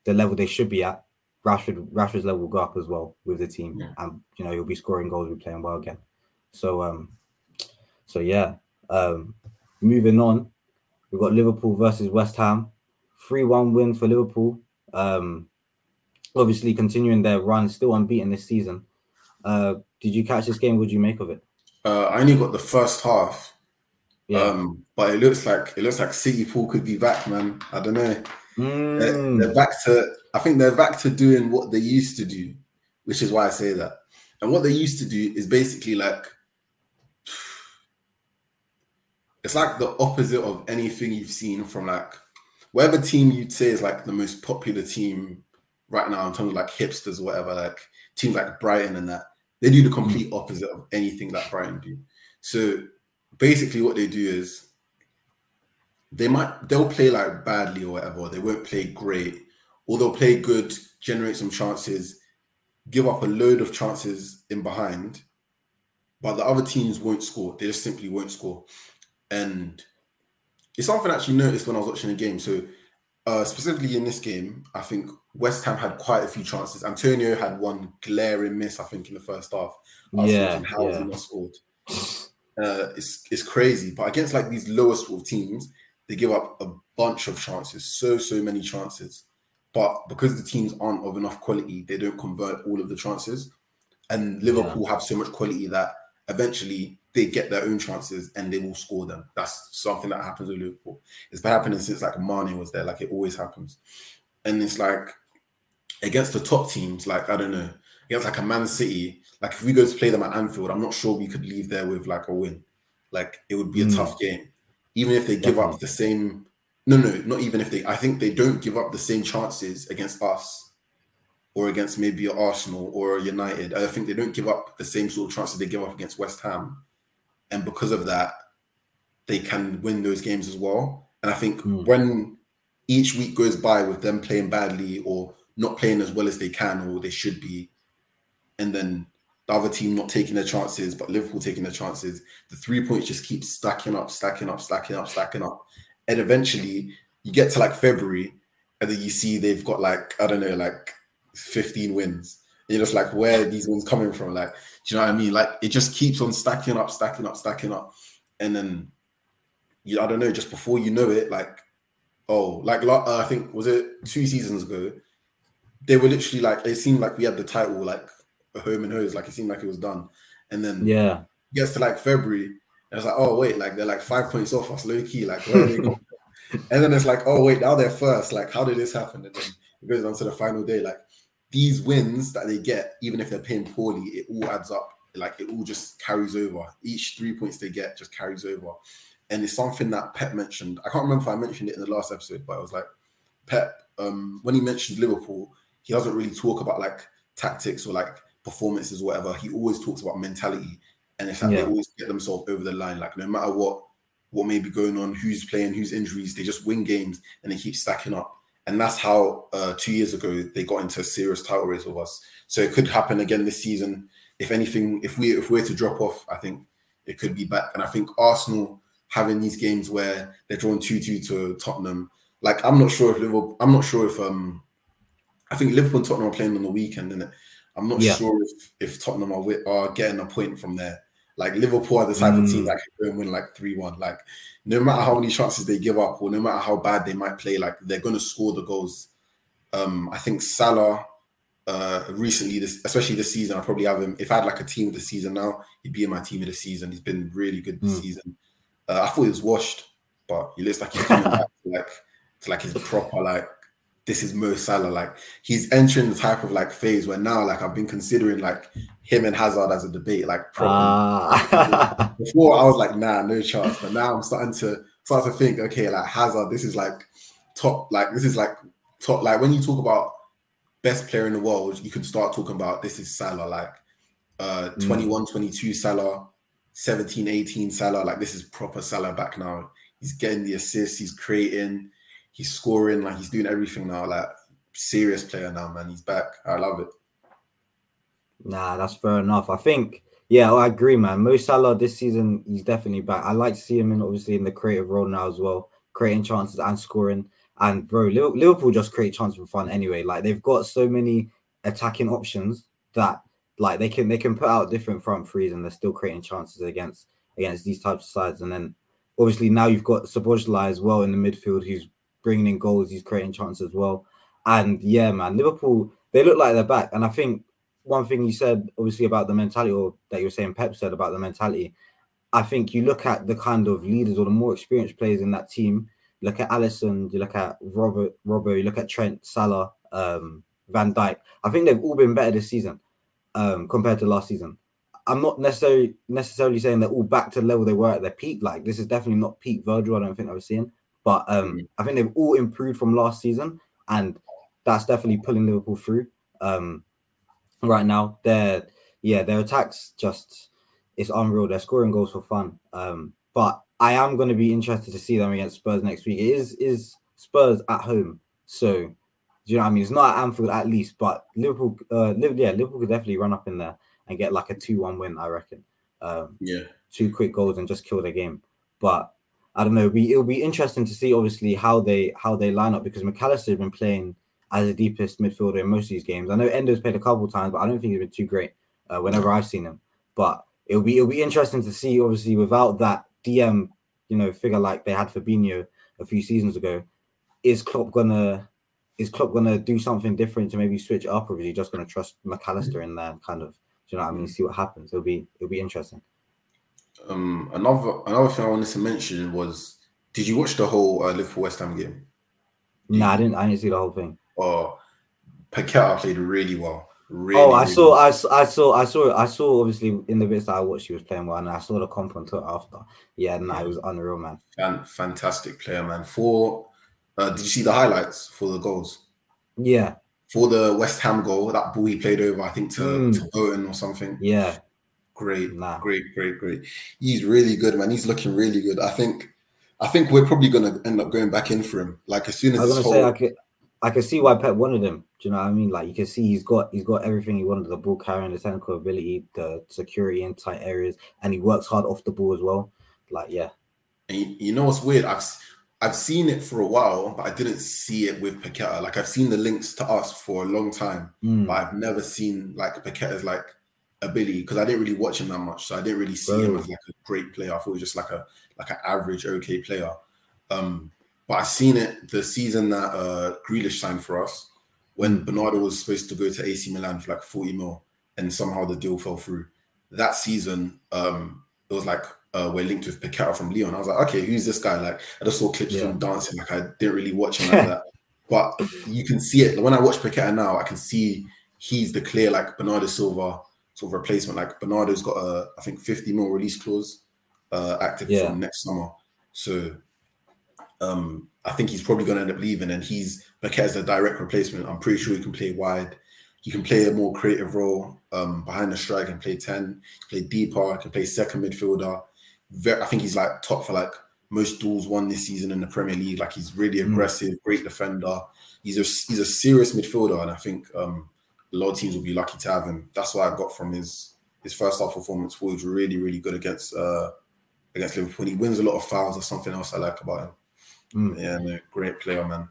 the level they should be at, Rashford's level will go up as well with the team, and you know, he'll be scoring goals, be playing well again. So moving on, we've got Liverpool versus West Ham, 3-1 win for Liverpool. Obviously continuing their run, still unbeaten this season. Did you catch this game? What did you make of it? I only got the first half, but it looks like City Pool could be back, man. I don't know. They're back to. I think they're back to doing what they used to do, which is why I say that. And what they used to do is basically like, it's like the opposite of anything you've seen from like whatever team you'd say is like the most popular team right now in terms of like hipsters or whatever, like teams like Brighton and that. They do the complete opposite of anything that Brighton do. So basically, what they do is, they'll play like badly or whatever, or they won't play great, or they'll play good, generate some chances, give up a load of chances in behind, but the other teams won't score. They just simply won't score. And it's something I actually noticed when I was watching the game. So specifically in this game, I think West Ham had quite a few chances. Antonio had one glaring miss, I think, in the first half. I was thinking, how is he not scored? It's crazy. But against like these lower sort of teams, they give up a bunch of chances, so many chances. But because the teams aren't of enough quality, they don't convert all of the chances. And Liverpool have so much quality that eventually they get their own chances and they will score them. That's something that happens with Liverpool. It's been happening since like Mane was there. Like, it always happens. And it's like against the top teams, like, I don't know, against like a Man City, like if we go to play them at Anfield, I'm not sure we could leave there with like a win. Like, it would be a tough game. Even if they give up the same... No, not even if they... I think they don't give up the same chances against us or against maybe Arsenal or United. I think they don't give up the same sort of chances they give up against West Ham. And because of that, they can win those games as well. And I think when each week goes by with them playing badly or not playing as well as they can or they should be, and then the other team not taking their chances, but Liverpool taking their chances, the 3 points just keep stacking up. And eventually you get to like February and then you see they've got like, I don't know, like 15 wins. And you're just like, where are these wins coming from? Like, do you know what I mean? Like, it just keeps on stacking up. And then, I don't know, just before you know it, like, I think, was it 2 seasons ago? They were literally like, it seemed like we had the title, like, home and hose, like it seemed like it was done, and then gets to like February, And it's like, oh wait, like they're like 5 points off us, low key. Like, where are they going? And then it's like, oh wait, now they're first. Like, how did this happen? And then it goes on to the final day. Like these wins that they get, even if they're playing poorly, it all adds up. Like it all just carries over. Each 3 points they get just carries over. And it's something that Pep mentioned. I can't remember if I mentioned it in the last episode, but I was like, Pep, when he mentions Liverpool, he doesn't really talk about like tactics or like performances or whatever. He always talks about mentality. And it's like they always get themselves over the line. Like no matter what may be going on, who's playing, who's injuries, they just win games and they keep stacking up. And that's how 2 years ago they got into a serious title race with us. So it could happen again this season. If anything, if we're to drop off, I think it could be back. And I think Arsenal having these games where they're drawn 2-2 to Tottenham, like I think Liverpool and Tottenham are playing on the weekend, innit? I'm not sure if Tottenham are getting a point from there. Like Liverpool are the type of team that can go and win like 3-1. Like no matter how many chances they give up or no matter how bad they might play, like they're going to score the goals. I think Salah recently, especially this season, I probably have him. If I had like a team of the season now, he'd be in my team of the season. He's been really good this season. I thought he was washed, but he looks like he's coming back to his proper like. This is Mo Salah. Like he's entering the type of like phase where now, like I've been considering like him and Hazard as a debate. Like before, I was like, nah, no chance. But now I'm starting to think, okay, like Hazard, this is like top. Like this is like top. Like when you talk about best player in the world, you can start talking about this is Salah. Like 21, 22 Salah, 17, 18 Salah. Like this is proper Salah back now. He's getting the assists. He's creating. He's scoring, like he's doing everything now, like serious player now, man. He's back. I love it. Nah, that's fair enough. I think, I agree, man. Mo Salah this season, he's definitely back. I like to see him in the creative role now as well, creating chances and scoring. And bro, Liverpool just create chances for fun anyway. Like they've got so many attacking options that like they can put out different front threes and they're still creating chances against these types of sides. And then obviously now you've got Szoboszlai as well in the midfield, who's bringing in goals, he's creating chances as well. And yeah, man, Liverpool, they look like they're back. And I think one thing you said, obviously, about the mentality, or that you were saying Pep said about the mentality, I think you look at the kind of leaders or the more experienced players in that team, look at Alisson, you look at Robbo, you look at Trent, Salah, Van Dijk. I think they've all been better this season compared to last season. I'm not necessarily saying they're all back to the level they were at their peak. Like, this is definitely not peak Virgil, I don't think I was seeing. But I think they've all improved from last season, and that's definitely pulling Liverpool through right now. Their attacks just, it's unreal. They're scoring goals for fun. But I am going to be interested to see them against Spurs next week. It is Spurs at home. So, do you know what I mean? It's not at Anfield at least, but Liverpool could definitely run up in there and get like a 2-1 win, I reckon. Two quick goals and just kill the game. But I don't know. It'll be interesting to see, obviously, how they line up, because McAllister has been playing as the deepest midfielder in most of these games. I know Endo's played a couple of times, but I don't think he's been too great whenever I've seen him. But it'll be interesting to see, obviously, without that DM, figure like they had Fabinho a few seasons ago. Is Klopp gonna do something different to maybe switch up, or is he just gonna trust McAllister in there and kind of, do you know what I mean? See what happens. It'll be interesting. Another thing I wanted to mention was, did you watch the whole Liverpool West Ham game? No, I didn't see the whole thing. Oh, Paqueta played really well. I saw obviously in the bits that I watched, he was playing well, and I saw the comp on Twitter after. Yeah, no, it was unreal, man. Fantastic player, man. Did you see the highlights for the goals? Yeah. For the West Ham goal, that ball he played over, I think to Owen or something. Yeah. Great. He's really good, man. He's looking really good. I think we're probably gonna end up going back in for him. Like as soon as I can see why Pep wanted him. Do you know what I mean? Like you can see he's got everything he wanted: the ball carrying, the technical ability, the security in tight areas, and he works hard off the ball as well. Like yeah. And you know what's weird? I've seen it for a while, but I didn't see it with Paqueta. Like I've seen the links to us for a long time, but I've never seen like Paqueta's like ability, because I didn't really watch him that much, so I didn't really see him as like a great player. I thought he was just like an average okay player. But I seen it the season that Grealish signed for us, when Bernardo was supposed to go to AC Milan for like 40 mil, and somehow the deal fell through. That season, it was like were linked with Paqueta from Lyon. I was like, okay, who's this guy? Like, I just saw clips of him dancing. Like, I didn't really watch him like that. But you can see it. When I watch Paqueta now, I can see he's the clear, like, Bernardo Silva sort of replacement. Like, Bernardo's got a, I think, 50 mil release clause active from next summer. So I think he's probably going to end up leaving, and Paqueta's a direct replacement. I'm pretty sure he can play wide. He can play a more creative role behind the strike and play 10, play deeper, can play second midfielder. I think he's like top for like most duels won this season in the Premier League. Like, he's really aggressive, great defender. He's a serious midfielder, and I think a lot of teams will be lucky to have him. That's what I got from his first half performance. He was really, really good against Liverpool. He wins a lot of fouls. Or something else I like about him. Yeah, no, great player, man.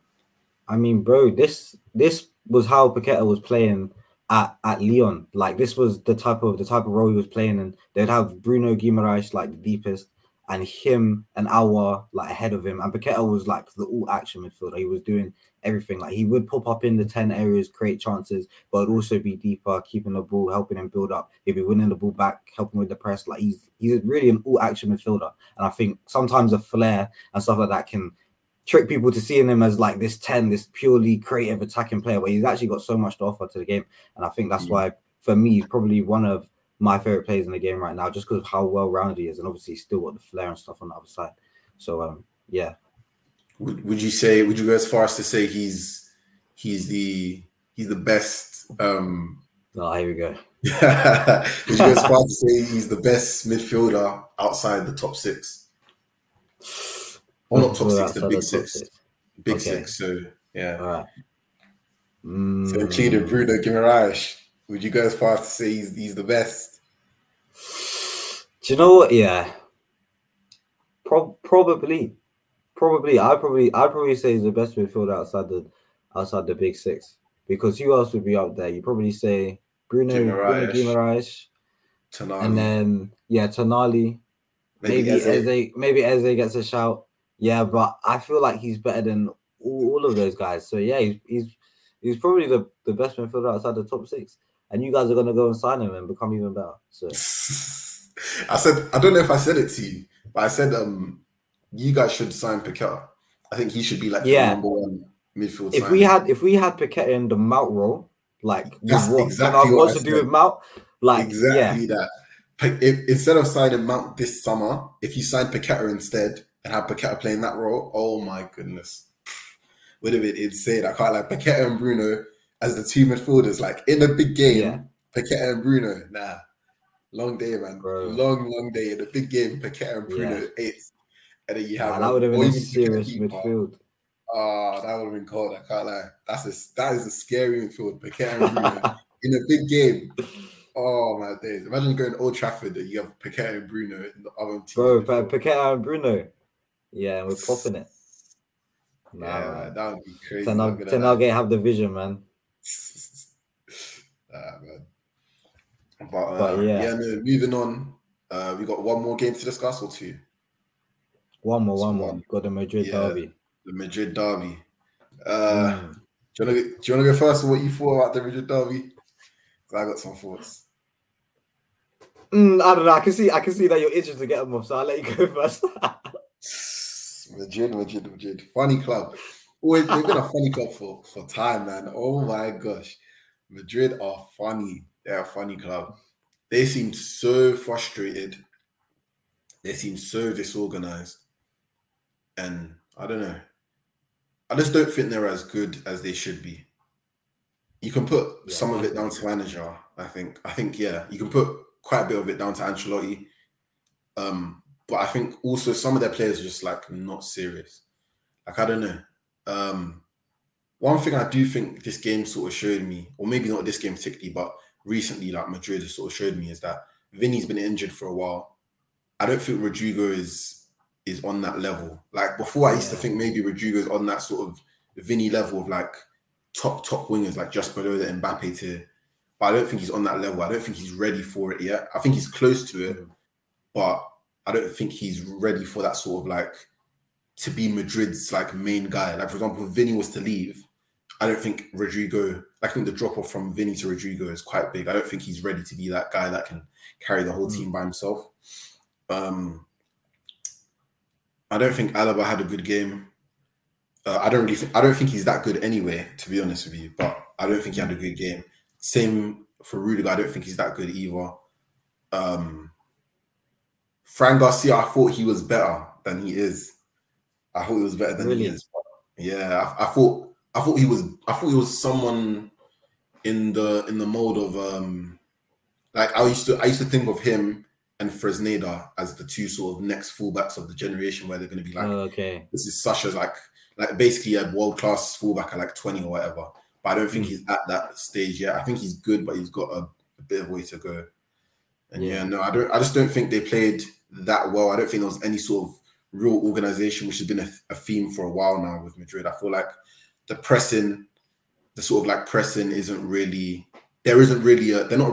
I mean, bro, this was how Paqueta was playing at Lyon. Like, this was the type of role he was playing, and they'd have Bruno Guimaraes like the deepest, and him an hour like ahead of him. And Paqueta was like the all-action midfielder. He was doing everything. Like, he would pop up in the 10 areas, create chances, but it'd also be deeper, keeping the ball, helping him build up. He'd be winning the ball back, helping with the press. Like, he's really an all-action midfielder. And I think sometimes a flair and stuff like that can trick people to seeing him as like this 10, this purely creative attacking player, where he's actually got so much to offer to the game. And I think that's why, for me, he's probably one of my favorite players in the game right now, just because of how well-rounded he is, and obviously he's still got the flair and stuff on the other side. So, yeah. Would you go as far as to say he's the best? Oh, here we go. Would you go as far as to say he's the best midfielder outside the top six? Or not top six, the big six. Big six, so yeah. All right. So included Bruno Guimaraes. Would you go as far as to say he's the best? Do you know what? Yeah, probably. I'd probably say he's the best midfielder outside the big six, because who else would be up there? You probably say Bruno Guimaraes, Tonali, and then Tonali. Maybe Eze gets a shout. Yeah, but I feel like he's better than all of those guys. So yeah, he's probably the best midfielder outside the top six. And you guys are going to go and sign him and become even better. So I don't know if I said it to you, but I said you guys should sign Paqueta. I think he should be like the number one midfield. If we had Paqueta in the Mount role, like that's what I to do with Mount, like exactly that. Instead of signing Mount this summer, if you sign Paqueta instead and have Paqueta playing that role, oh my goodness, would have been insane. I can't like Paqueta and Bruno as the two midfielders, like in a big game, Paqueta and Bruno, nah. Long day, man. Bro. Long day. In a big game, Paqueta and Bruno, eights. And then you have... that would have been a serious midfield. That would have been cold, I can't lie. That is a scary midfield, Paqueta and Bruno. In a big game. Oh, my days. Imagine going to Old Trafford and you have Paqueta and Bruno in the other team. Bro, Paqueta and Bruno. Yeah, and we're popping it. Nah, man. That would be crazy. Tenagate have the vision, man. Man. But no, moving on. We got one more game to discuss, or two? One more. Got the Madrid derby. The Madrid derby. Do you want to go first on what you thought about the Madrid derby? I got some thoughts. I don't know. I can see that you're itching to get them off, so I'll let you go first. Madrid. Funny club. Always, they've been a funny club for time, man. Oh my gosh. Madrid are funny. They're a funny club. They seem so frustrated. They seem so disorganized. And I don't know. I just don't think they're as good as they should be. You can put some of it down to manager, I think. You can put quite a bit of it down to Ancelotti. But I think also some of their players are just like not serious. Like, I don't know. One thing I do think this game sort of showed me, or maybe not this game particularly, but recently, like Madrid has sort of showed me, is that Vinny's been injured for a while. I don't think Rodrigo is on that level. Like before, I used to think maybe Rodrigo's on that sort of Vinny level of like top wingers, like just below the Mbappe tier. But I don't think he's on that level. I don't think he's ready for it yet. I think he's close to it, but I don't think he's ready for that sort of like to be Madrid's like main guy. Like for example, if Vinny was to leave, I don't think Rodrigo, I think the drop off from Vinny to Rodrigo is quite big. I don't think he's ready to be that guy that can carry the whole team by himself. I don't think Alaba had a good game. I don't think he's that good anyway, to be honest with you. But I don't think he had a good game. Same for Rudiger. I don't think he's that good either. Fran Garcia, I thought he was better than he is. I thought he was better than he is. But yeah, I thought he was. I thought he was someone in the mold of like I used to think of him and Fresneda as the two sort of next fullbacks of the generation where they're going to be like, oh, okay, this is Sasha's like basically a world class fullback at like 20 or whatever. But I don't think he's at that stage yet. I think he's good, but he's got a bit of way to go. And I just don't think they played that well. I don't think there was any sort of real organization, which has been a theme for a while now with Madrid. I feel like the pressing isn't really. They're not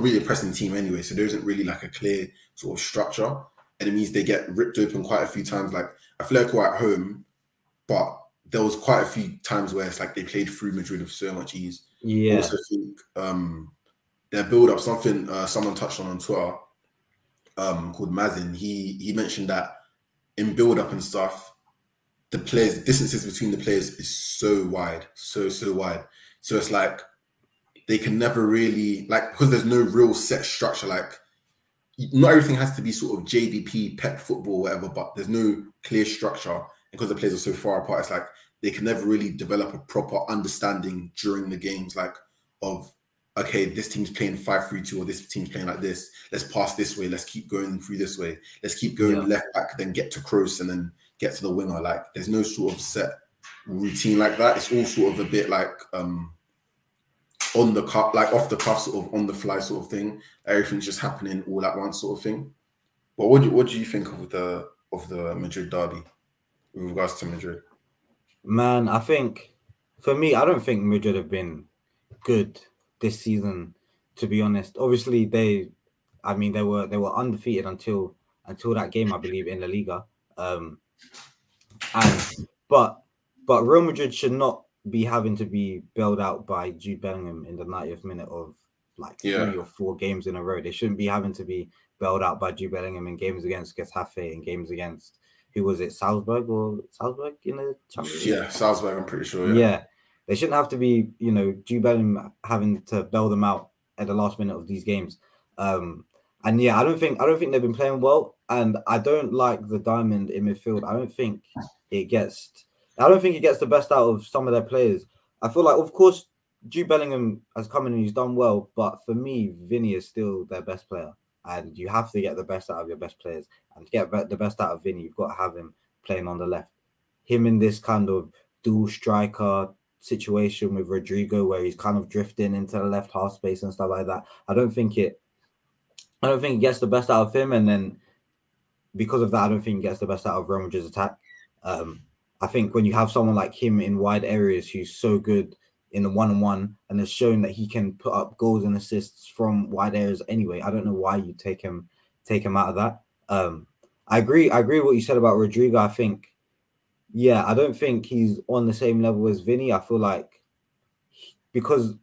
really a pressing team anyway, so there isn't really like a clear sort of structure, and it means they get ripped open quite a few times. Like I feel like we're at home, but there was quite a few times where it's like they played through Madrid with so much ease. Yeah. I also think their build-up, something someone touched on Twitter called Maddison. He mentioned that in build-up and stuff, the players distances between the players is so wide, so wide. So it's like. They can never really, like, because there's no real set structure, like, not everything has to be sort of JDP, pep football, whatever, but there's no clear structure. And because the players are so far apart, it's like they can never really develop a proper understanding during the games, like, of, okay, this team's playing 5-3-2 or this team's playing like this. Let's pass this way. Let's keep going through this way. Let's keep going left back, then get to cross and then get to the winger. Like, there's no sort of set routine like that. It's all sort of a bit like... on the cup, like off the cuff, sort of on the fly, sort of thing. Everything's just happening all at once, sort of thing. But what do you think of the Madrid derby with regards to Madrid? Man, I think for me, I don't think Madrid have been good this season. To be honest, obviously they were undefeated until that game, I believe, in La Liga. But Real Madrid should not be having to be bailed out by Jude Bellingham in the 90th minute of like 3 or 4 games in a row. They shouldn't be having to be bailed out by Jude Bellingham in games against Getafe and games against Salzburg in the Champions League. Yeah, Salzburg, I'm pretty sure. Yeah, they shouldn't have to be, Jude Bellingham having to bail them out at the last minute of these games. I don't think they've been playing well, and I don't like the diamond in midfield. I don't think he gets the best out of some of their players. I feel like, of course, Jude Bellingham has come in and he's done well, but for me, Vinny is still their best player, and you have to get the best out of your best players. And to get the best out of Vinny, you've got to have him playing on the left. Him in this kind of dual striker situation with Rodrigo, where he's kind of drifting into the left half space and stuff like that. I don't think it gets the best out of him, and then because of that, I don't think it gets the best out of Real Madrid's attack. I think when you have someone like him in wide areas who's so good in the one-on-one and has shown that he can put up goals and assists from wide areas anyway, I don't know why you take him out of that. I agree with what you said about Rodrigo. I think, I don't think he's on the same level as Vinny. I feel like because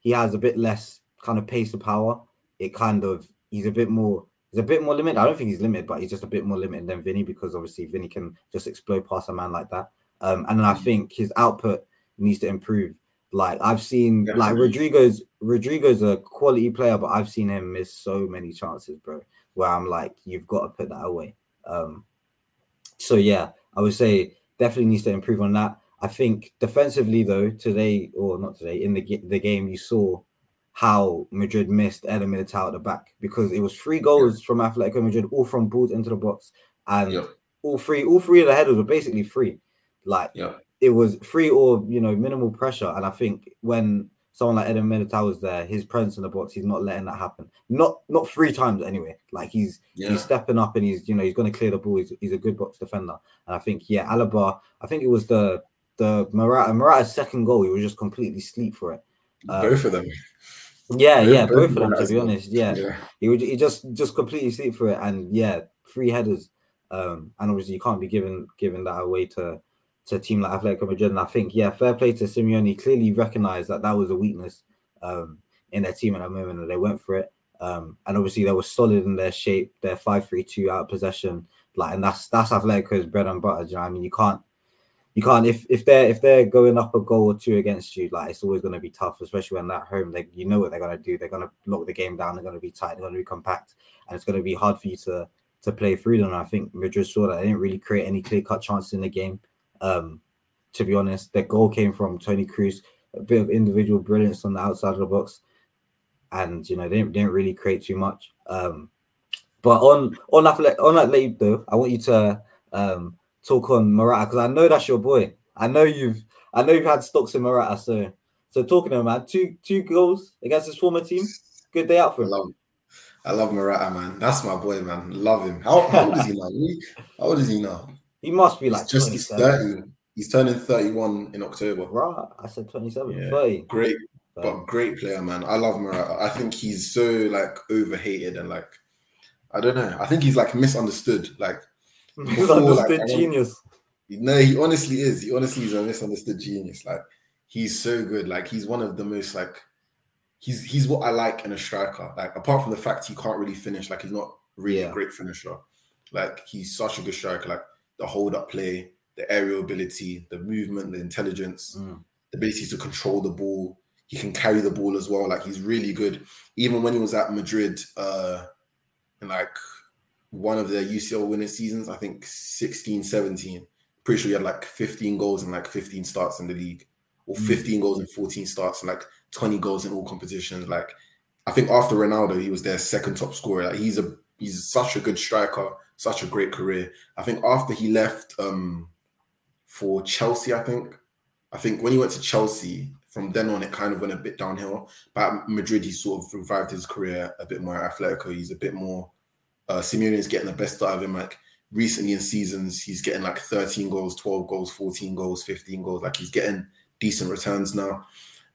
he has a bit less kind of pace to power, he's a bit more limited. I don't think he's limited, but he's just a bit more limited than Vinny because obviously Vinny can just explode past a man like that. And then I think his output needs to improve. Like I've seen, like Rodrigo's a quality player, but I've seen him miss so many chances, bro. Where I'm like, you've got to put that away. I would say definitely needs to improve on that. I think defensively though, in the game you saw how Madrid missed Eder Militao at the back because it was 3 goals from Atletico Madrid, all from balls into the box, and all three of the headers were basically free. Like it was free or minimal pressure. And I think when someone like Eder Militao was there, his presence in the box, he's not letting that happen. Not 3 times anyway. Like he's stepping up and he's he's going to clear the ball. He's a good box defender. And I think Alaba. I think it was the Morata's second goal. He was just completely asleep for it. Both of them. Both of them, to be honest. He just completely sleep for it, and 3 headers. And obviously you can't be giving that away to a team like Atletico Madrid. And I think fair play to Simeone. Clearly recognised that was a weakness in their team at that moment, and they went for it. And obviously they were solid in their shape. Their 5-3-2 out of possession, Like, and that's Atletico's bread and butter. Do you know what I mean? You can't if they're going up a goal or two against you, like, it's always going to be tough, especially when they're at home. Like, you know what they're going to do. They're going to lock the game down. They're going to be tight. They're going to be compact, and it's going to be hard for you to play through them. And I think Madrid saw that. They didn't really create any clear-cut chances in the game. To be honest, their goal came from Toni Kroos, a bit of individual brilliance on the outside of the box, and you know they didn't really create too much. But on Atletico though, I want you to talk on Morata, because I know that's your boy. I know you've had stocks in Morata. So talking to him, man, two goals against his former team. Good day out for him. I love Morata, man. That's my boy, man. Love him. How old is he now? How old is he now? He must be like he's 30. He's turning 31 in October. Right, I said 27. Yeah. 30. Great, but great player, man. I love Morata. I think he's so like overhated and like, I don't know. I think he's like misunderstood. Like misunderstood genius. No, he honestly is. He honestly is a misunderstood genius. Like, he's so good. Like, he's one of the most like, he's what I like in a striker. Like, apart from the fact he can't really finish, like he's not really a great finisher. Like, he's such a good striker. Like the hold up play, the aerial ability, the movement, the intelligence, the ability to control the ball. He can carry the ball as well. Like, he's really good. Even when he was at Madrid, like one of their UCL winning seasons, I think 16-17, pretty sure he had like 15 goals and like 15 starts in the league, or 15 goals and 14 starts and like 20 goals in all competitions. Like, I think after Ronaldo he was their second top scorer. Like, he's such a good striker, such a great career. I think after he left for Chelsea, I think when he went to Chelsea, from then on, it kind of went a bit downhill. But at Madrid, he sort of revived his career a bit more. At Atletico, he's a bit more... Simeone's getting the best out of him. Like, recently in seasons, he's getting like 13 goals, 12 goals, 14 goals, 15 goals. Like, he's getting decent returns now.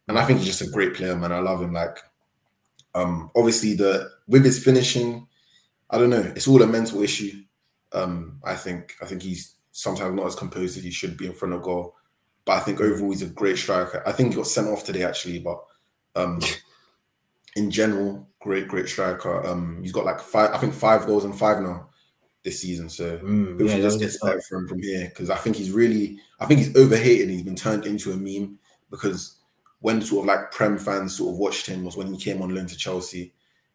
And I think he's just a great player, man. I love him. Like, obviously, with his finishing, I don't know. It's all a mental issue. I think he's sometimes not as composed as he should be in front of goal. But I think overall he's a great striker. I think he got sent off today actually, but in general, great striker. He's got like five goals and 5 now this season. So hopefully he just gets better from here, because I think he's overhated. He's been turned into a meme, because when sort of like Prem fans sort of watched him was when he came on loan to Chelsea,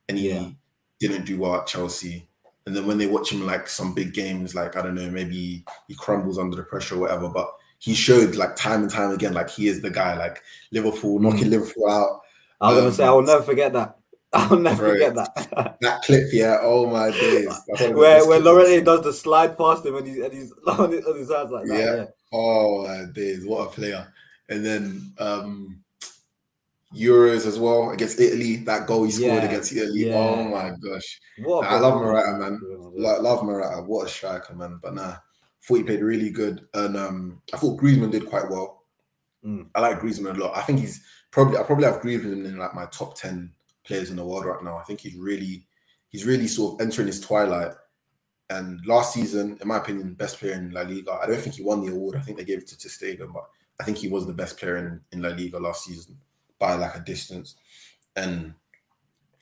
and he didn't do well at Chelsea. And then when they watch him like some big games, like I don't know, maybe he crumbles under the pressure or whatever, but he showed like time and time again, like he is the guy. Like Liverpool, knocking Liverpool out. I was gonna say, I will never forget that. I'll never forget that. That clip, yeah. Oh my days. Where Lorente does the slide past him, and he's on his hands like that. Yeah. Oh my days, what a player! And then Euros as well against Italy. That goal he scored against Italy. Yeah. Oh my gosh. What I love Morata, man. Love Morata. What a striker, man. But nah. Thought he played really good, and I thought Griezmann did quite well. I like Griezmann a lot. I think he's I probably have Griezmann in like my top 10 players in the world right now. I think he's really sort of entering his twilight. And last season, in my opinion, best player in La Liga. I don't think he won the award. I think they gave it to Ter Stegen, but I think he was the best player in La Liga last season by like a distance. And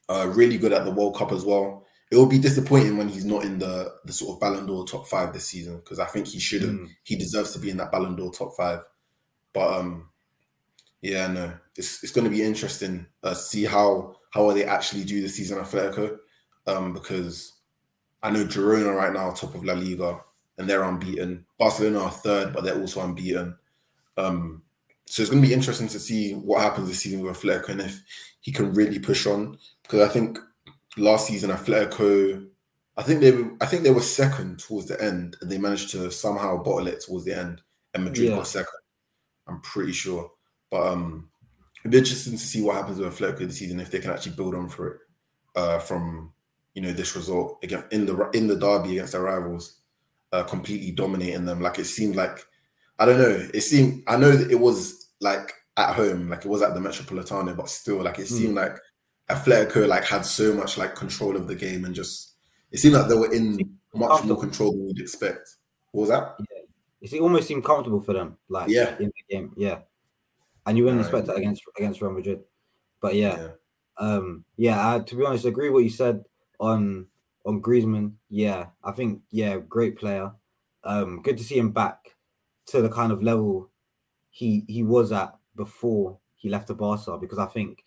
really good at the World Cup as well. It will be disappointing when he's not in the sort of Ballon d'Or top 5 this season, because I think he should have. He deserves to be in that Ballon d'Or top 5. But it's going to be interesting to see how they actually do this season at Atletico, because I know Girona right now are top of La Liga and they're unbeaten. Barcelona are 3rd, but they're also unbeaten. So it's going to be interesting to see what happens this season with Atletico and if he can really push on, because I think last season, Atletico, I think they were second towards the end, and they managed to somehow bottle it towards the end, and Madrid got second. I'm pretty sure, but it'd be interesting to see what happens with Atletico this season, if they can actually build on for it from this result again in the derby against their rivals, completely dominating them. Like, it seemed like I know that it was like at home, like it was at the Metropolitano, but still, like it seemed like Atletico like had so much like control of the game, and just it seemed like they were in much more control than you'd expect. What was that? Yeah. It almost seemed comfortable for them, like in the game. Yeah, and you wouldn't expect that against Real Madrid, but to be honest, I agree with what you said on On Griezmann, great player. Good to see him back to the kind of level he was at before he left the Barca, because I think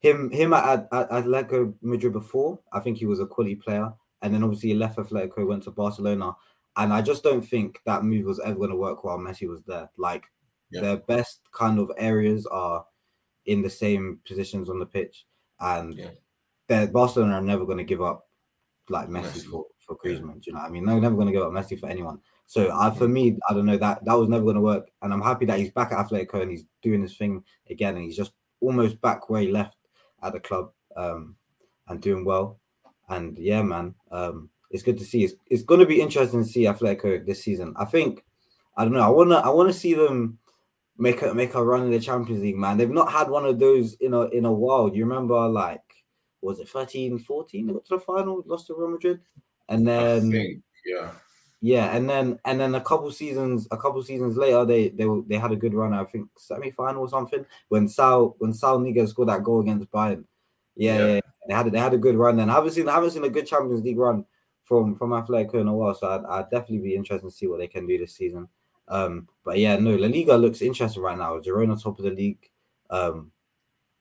him at Atletico Madrid before, I think he was a quality player. And then obviously he left Atletico, went to Barcelona. And I just don't think that move was ever going to work while Messi was there. Their best kind of areas are in the same positions on the pitch. And Barcelona are never going to give up like Messi for Griezmann. Do you know what I mean? They're never going to give up Messi for anyone. So for me, I don't know, that was never going to work. And I'm happy that he's back at Atletico and he's doing his thing again. And he's just almost back where he left at the club and doing well. And yeah, man, it's good to see. It's going to be interesting to see Atletico this season. I think, I don't know, I want to see them make a run in the Champions League, man. They've not had one of those in a while. Do you remember, was it 13-14? They got to the final, lost to Real Madrid, and then I think, and then a couple seasons later, they had a good run. I think semi-final or something when Sal Niga scored that goal against Bayern. Yeah. They had a good run then. I haven't seen a good Champions League run from Atletico in a while, so I'd definitely be interested to see what they can do this season. La Liga looks interesting right now. Girona top of the league,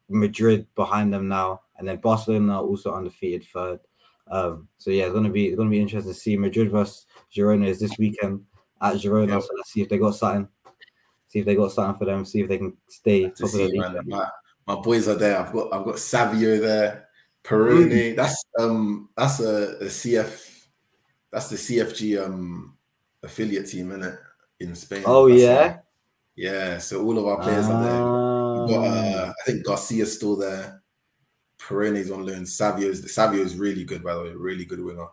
Madrid behind them now, and then Barcelona also undefeated third. It's gonna be interesting to see. Madrid versus Girona is this weekend at Girona. Yep. So let's see if they got something. See if they got something for them. See if they can stay top of the league. My boys are there. I've got Savio there. Peroni. That's a CF. That's the CFG affiliate team, isn't it, in Spain? Oh yeah. Yeah. So all of our players are there. We've got, I think Garcia's still there. Peroni's on loan. Savio's really good, by the way. Really good winner.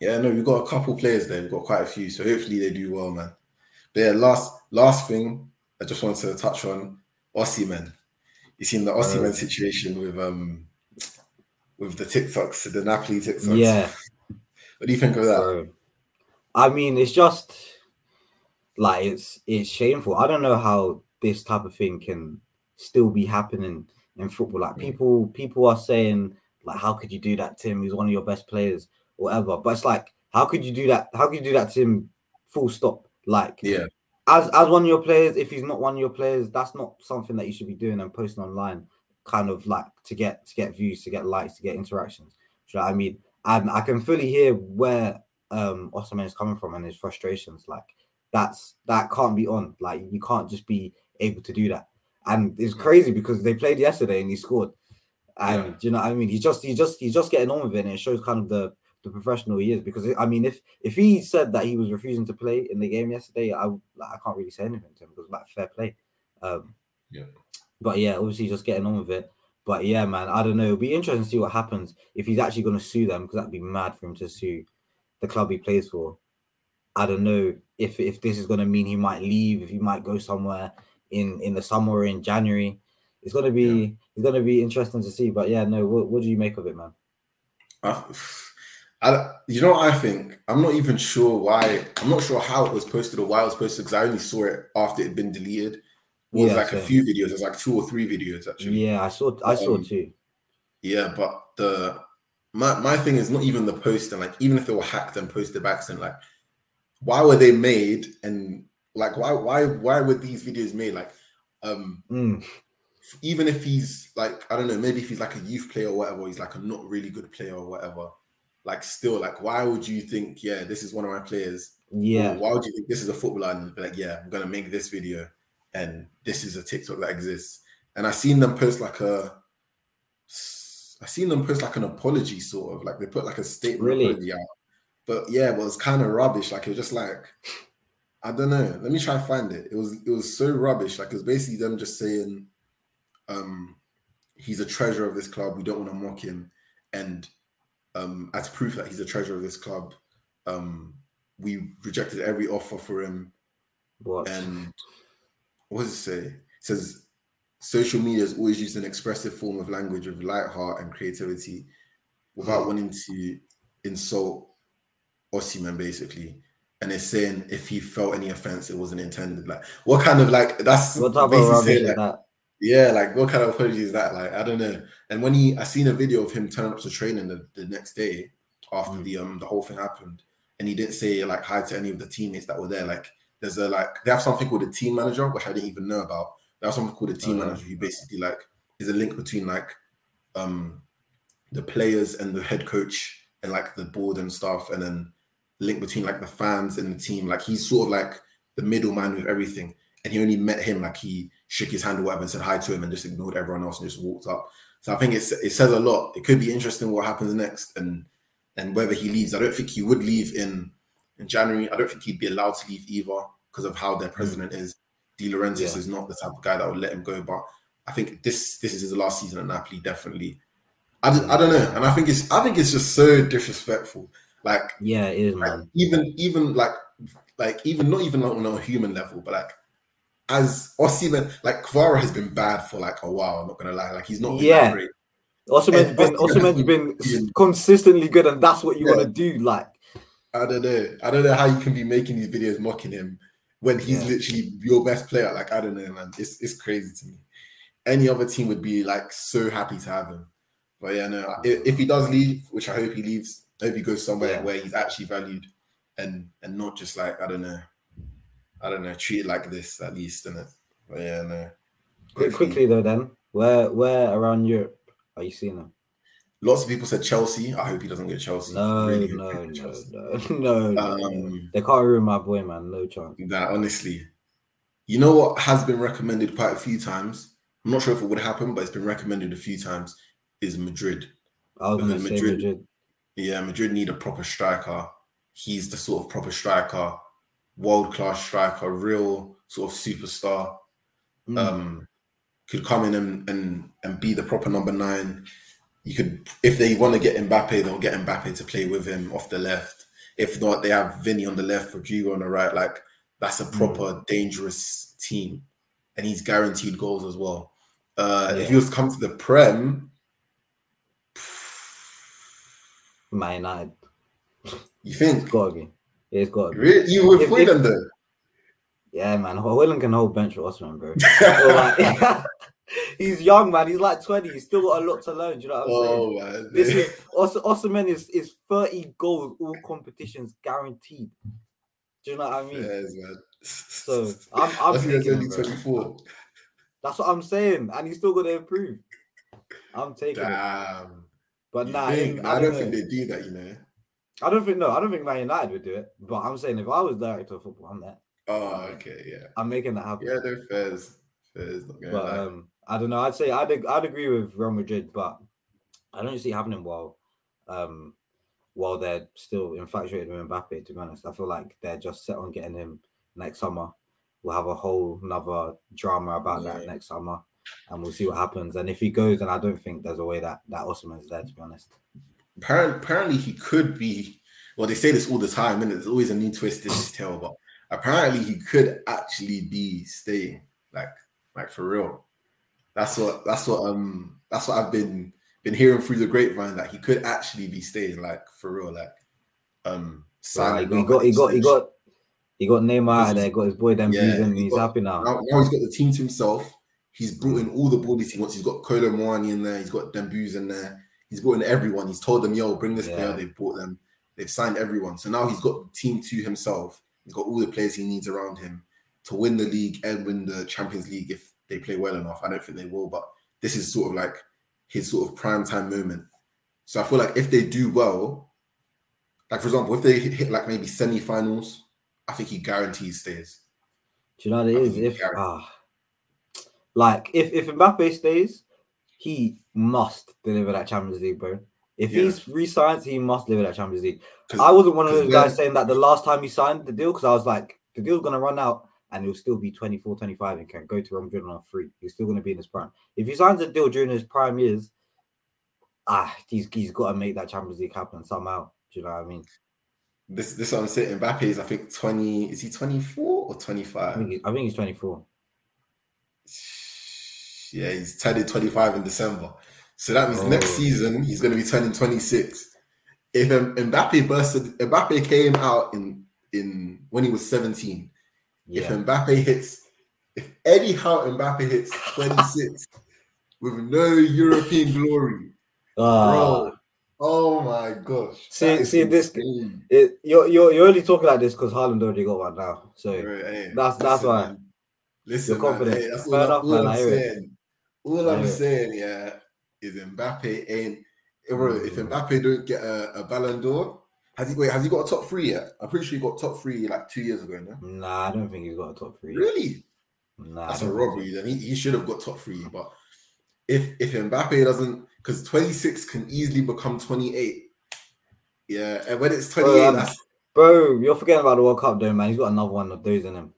We've got a couple players there. We've got quite a few. So hopefully they do well, man. But yeah, last thing I just wanted to touch on, Osimhen. You seen the Osimhen situation with the TikToks, the Napoli TikToks. Yeah. What do you think of that? I mean, it's just it's shameful. I don't know how this type of thing can still be happening in football. People are saying how could you do that to him? He's one of your best players, whatever. But it's how could you do that? How could you do that to him? Full stop. As one of your players, if he's not one of your players, that's not something that you should be doing and posting online, kind of to get views, to get likes, to get interactions. Do you know what I mean? And I can fully hear where Osimhen is coming from and his frustrations. That can't be on. You can't just be able to do that. And it's crazy because they played yesterday and he scored. And do you know what I mean? He's just getting on with it, and it shows kind of the professional he is, because if he said that he was refusing to play in the game yesterday, I can't really say anything to him because fair play. Obviously just getting on with it. But yeah, man, I don't know. It'll be interesting to see what happens if he's actually going to sue them, because that'd be mad for him to sue the club he plays for. I don't know if this is going to mean he might leave, if he might go somewhere in the summer or in January. It's going to be interesting to see. But yeah, no, what do you make of it, man? I think? I'm not sure how it was posted or why it was posted, because I only saw it after it had been deleted. It was a few videos. It was 2 or 3 videos, actually. Yeah, I saw 2. Yeah, but my thing is not even the post, and even if they were hacked and posted by accident, why were they made, and why were these videos made? Even if he's I don't know, maybe if he's a youth player or whatever, he's a not really good player or whatever. Still, why would you think, this is one of my players? Yeah. Why would you think this is a footballer? And be I'm going to make this video, and this is a TikTok that exists. And I seen them post an apology, sort of. They put a statement apology out. But yeah, it was kind of rubbish. It was just I don't know. Let me try and find it. It was so rubbish. It was basically them just saying, he's a treasure of this club. We don't want to mock him. And as proof that he's a treasure of this club, we rejected every offer for him. What? And what does it say? It says, social media is always used an expressive form of language with light heart and creativity without wanting to insult Osimhen, basically. And it's saying if he felt any offense, it wasn't intended. What kind of that's what type of rubbish is that? Yeah, like what kind of apology is that? Like, I don't know. And when I seen a video of him turn up to training the next day after the whole thing happened, and he didn't say like hi to any of the teammates that were there. Like, there's they have something called a team manager, which I didn't even know about. They have something called a team manager who basically like is a link between like the players and the head coach and like the board and stuff, and then link between like the fans and the team. Like, he's sort of like the middleman with everything. And he only met him, like he shook his hand or whatever and said hi to him and just ignored everyone else and just walked up. So I think it says a lot. It could be interesting what happens next and whether he leaves. I don't think he would leave in January. I don't think he'd be allowed to leave either because of how their president is. Di Laurentiis is not the type of guy that would let him go. But I think this is his last season at Napoli, definitely. I don't know. And I think it's just so disrespectful. Like, yeah, it is, like, man. Even not even on a human level, but like, as Osimhen, like Kvara has been bad for like a while. I'm not gonna lie, like he's not been that great. Osimhen's been consistently good, and that's what you want to do. Like, I don't know how you can be making these videos mocking him when he's literally your best player. Like, I don't know, man. It's crazy to me. Any other team would be like so happy to have him, but yeah, no. If he does leave, which I hope he leaves, I hope he goes somewhere where he's actually valued, and not just like I don't know, treat it like this at least, innit? But yeah, no. Quickly though, then, where around Europe are you seeing them? Lots of people said Chelsea. I hope he doesn't get Chelsea. No. They can't ruin my boy, man. No chance. That honestly, you know what has been recommended quite a few times. I'm not sure if it would happen, but it's been recommended a few times. Is Madrid? I was going to say Madrid. Yeah, Madrid need a proper striker. He's the sort of proper striker. World-class striker, real sort of superstar, could come in and be the proper number 9. You could, if they want to get Mbappe, they'll get Mbappe to play with him off the left. If not, they have Vinny on the left, Rodrigo on the right. Like, that's a proper dangerous team. And he's guaranteed goals as well. If he was to come to the Prem... Man, you think? It's got to be. It's got to be. Really? You with Hojlund though? Yeah, man. Hojlund can hold bench with Osimhen, bro. So, like, he's young, man. He's like 20. He's still got a lot to learn. Do you know what I'm saying? Man. This is Osimhen is 30 goals all competitions guaranteed. Do you know what I mean? Yes, man. So I'm taking him, bro. 24. That's what I'm saying, and he's still got to improve. I'm taking it. But nah, I don't think they do that, you know. I don't think Man United would do it. But I'm saying if I was director of football, I'm there. Oh, okay, yeah. I'm making that happen. Yeah, they're fairs. Not going but to I don't know. I'd say I'd agree with Real Madrid, but I don't see it happening while they're still infatuated with Mbappe. To be honest, I feel like they're just set on getting him next summer. We'll have a whole another drama about that next summer, and we'll see what happens. And if he goes, then I don't think there's a way that Osimhen's there. To be honest. Apparently he could be, well, they say this all the time, and there's always a new twist in his tale, but apparently he could actually be staying, like for real. That's what I've been hearing through the grapevine, that he could actually be staying, like for real, like signing. Like, he got Neymar out of there, got his boy then and he's happy now. Now he's got the team to himself. He's brought in all the bodies he wants. He's got Kolo Muani in there, he's got Dembuse in there. He's brought in everyone. He's told them, yo, bring this player. They've brought them. They've signed everyone. So now he's got the team to himself. He's got all the players he needs around him to win the league and win the Champions League if they play well enough. I don't think they will, but this is sort of like his sort of prime time moment. So I feel like if they do well, like, for example, if they hit like maybe semi-finals, I think he guarantees stays. Do you know what it is? If Mbappe stays, he must deliver that Champions League, bro. If he's re-signed, he must deliver that Champions League. I wasn't one of those guys saying that the last time he signed the deal, because I was like, the deal's going to run out and he'll still be 24, 25 and can go to Real Madrid on a free. He's still going to be in his prime. If he signs a deal during his prime years, he's got to make that Champions League happen somehow. Do you know what I mean? This what I'm saying. Mbappe is, I think, 20... Is he 24 or 25? I think he's 24. Yeah, he's turning 25 in December. So that means next season, he's going to be turning 26. If Mbappe came out in when he was 17. Yeah. If Mbappe hits If anyhow Mbappe hits 26 with no European glory, bro. Oh my gosh! See this. You're only talking like this because Haaland already got one now. So bro, hey, that's why. Man. Listen, man, hey, that's all I'm saying. All I'm saying, yeah, is Mbappe ain't. Bro, if Mbappe don't get a Ballon d'Or, has he got a top three yet? I'm pretty sure he got top three like 2 years ago. No? Nah, I don't think he's got a top three. Really? Nah, that's a robbery. Then he should have got top three. But if Mbappe doesn't, because 26 can easily become 28. Yeah, and when it's 28, bro, you're forgetting about the World Cup, though, man. He's got another one of those in him.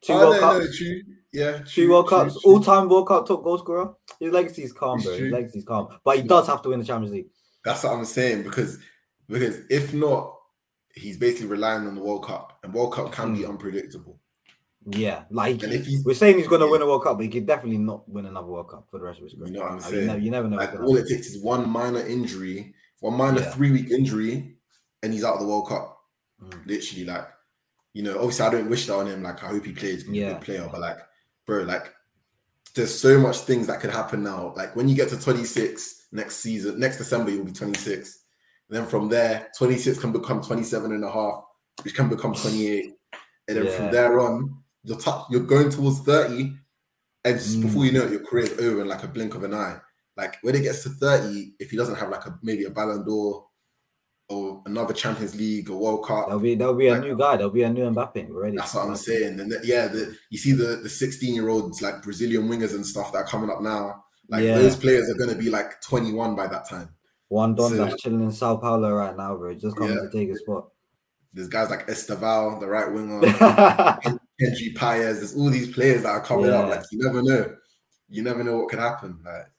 Two World Cups. True. Yeah, true, 2 World Cups, all-time World Cup top goal scorer. His legacy is calm, bro. His legacy is calm, but he does have to win the Champions League. That's what I'm saying because if not, he's basically relying on the World Cup, and World Cup can be unpredictable. Yeah, like and we're saying he's going to win a World Cup, but he could definitely not win another World Cup for the rest of his career. You know what I'm saying? You never know. Like, all it takes is one minor 3-week injury, and he's out of the World Cup. Literally, like, you know, obviously I don't wish that on him. Like, I hope he plays, he's a good player, but like, bro, like, there's so much things that could happen now. Like, when you get to 26 next season, next December, you'll be 26. And then from there, 26 can become 27 and a half, which can become 28. And then from there on, you're going towards 30. And just before you know it, your career is over in like a blink of an eye. Like, when it gets to 30, if he doesn't have like maybe a Ballon d'Or or another Champions League or World Cup, there'll be like, a new guy. There'll be a new Mbappe already. That's what I'm saying. And you see the 16-year-olds, like Brazilian wingers and stuff that are coming up now. Like, those players are going to be like 21 by that time. One Don that's chilling in Sao Paulo right now, bro. Just coming to take a spot. There's guys like Esteval, the right winger, Henry Paez. There's all these players that are coming up. Like, you never know. You never know what could happen. Like,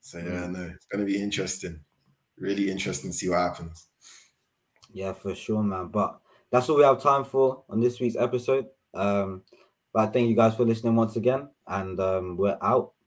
so no, it's going to be interesting. Really interesting to see what happens. Yeah, for sure, man. But that's all we have time for on this week's episode. But thank you guys for listening once again, and we're out.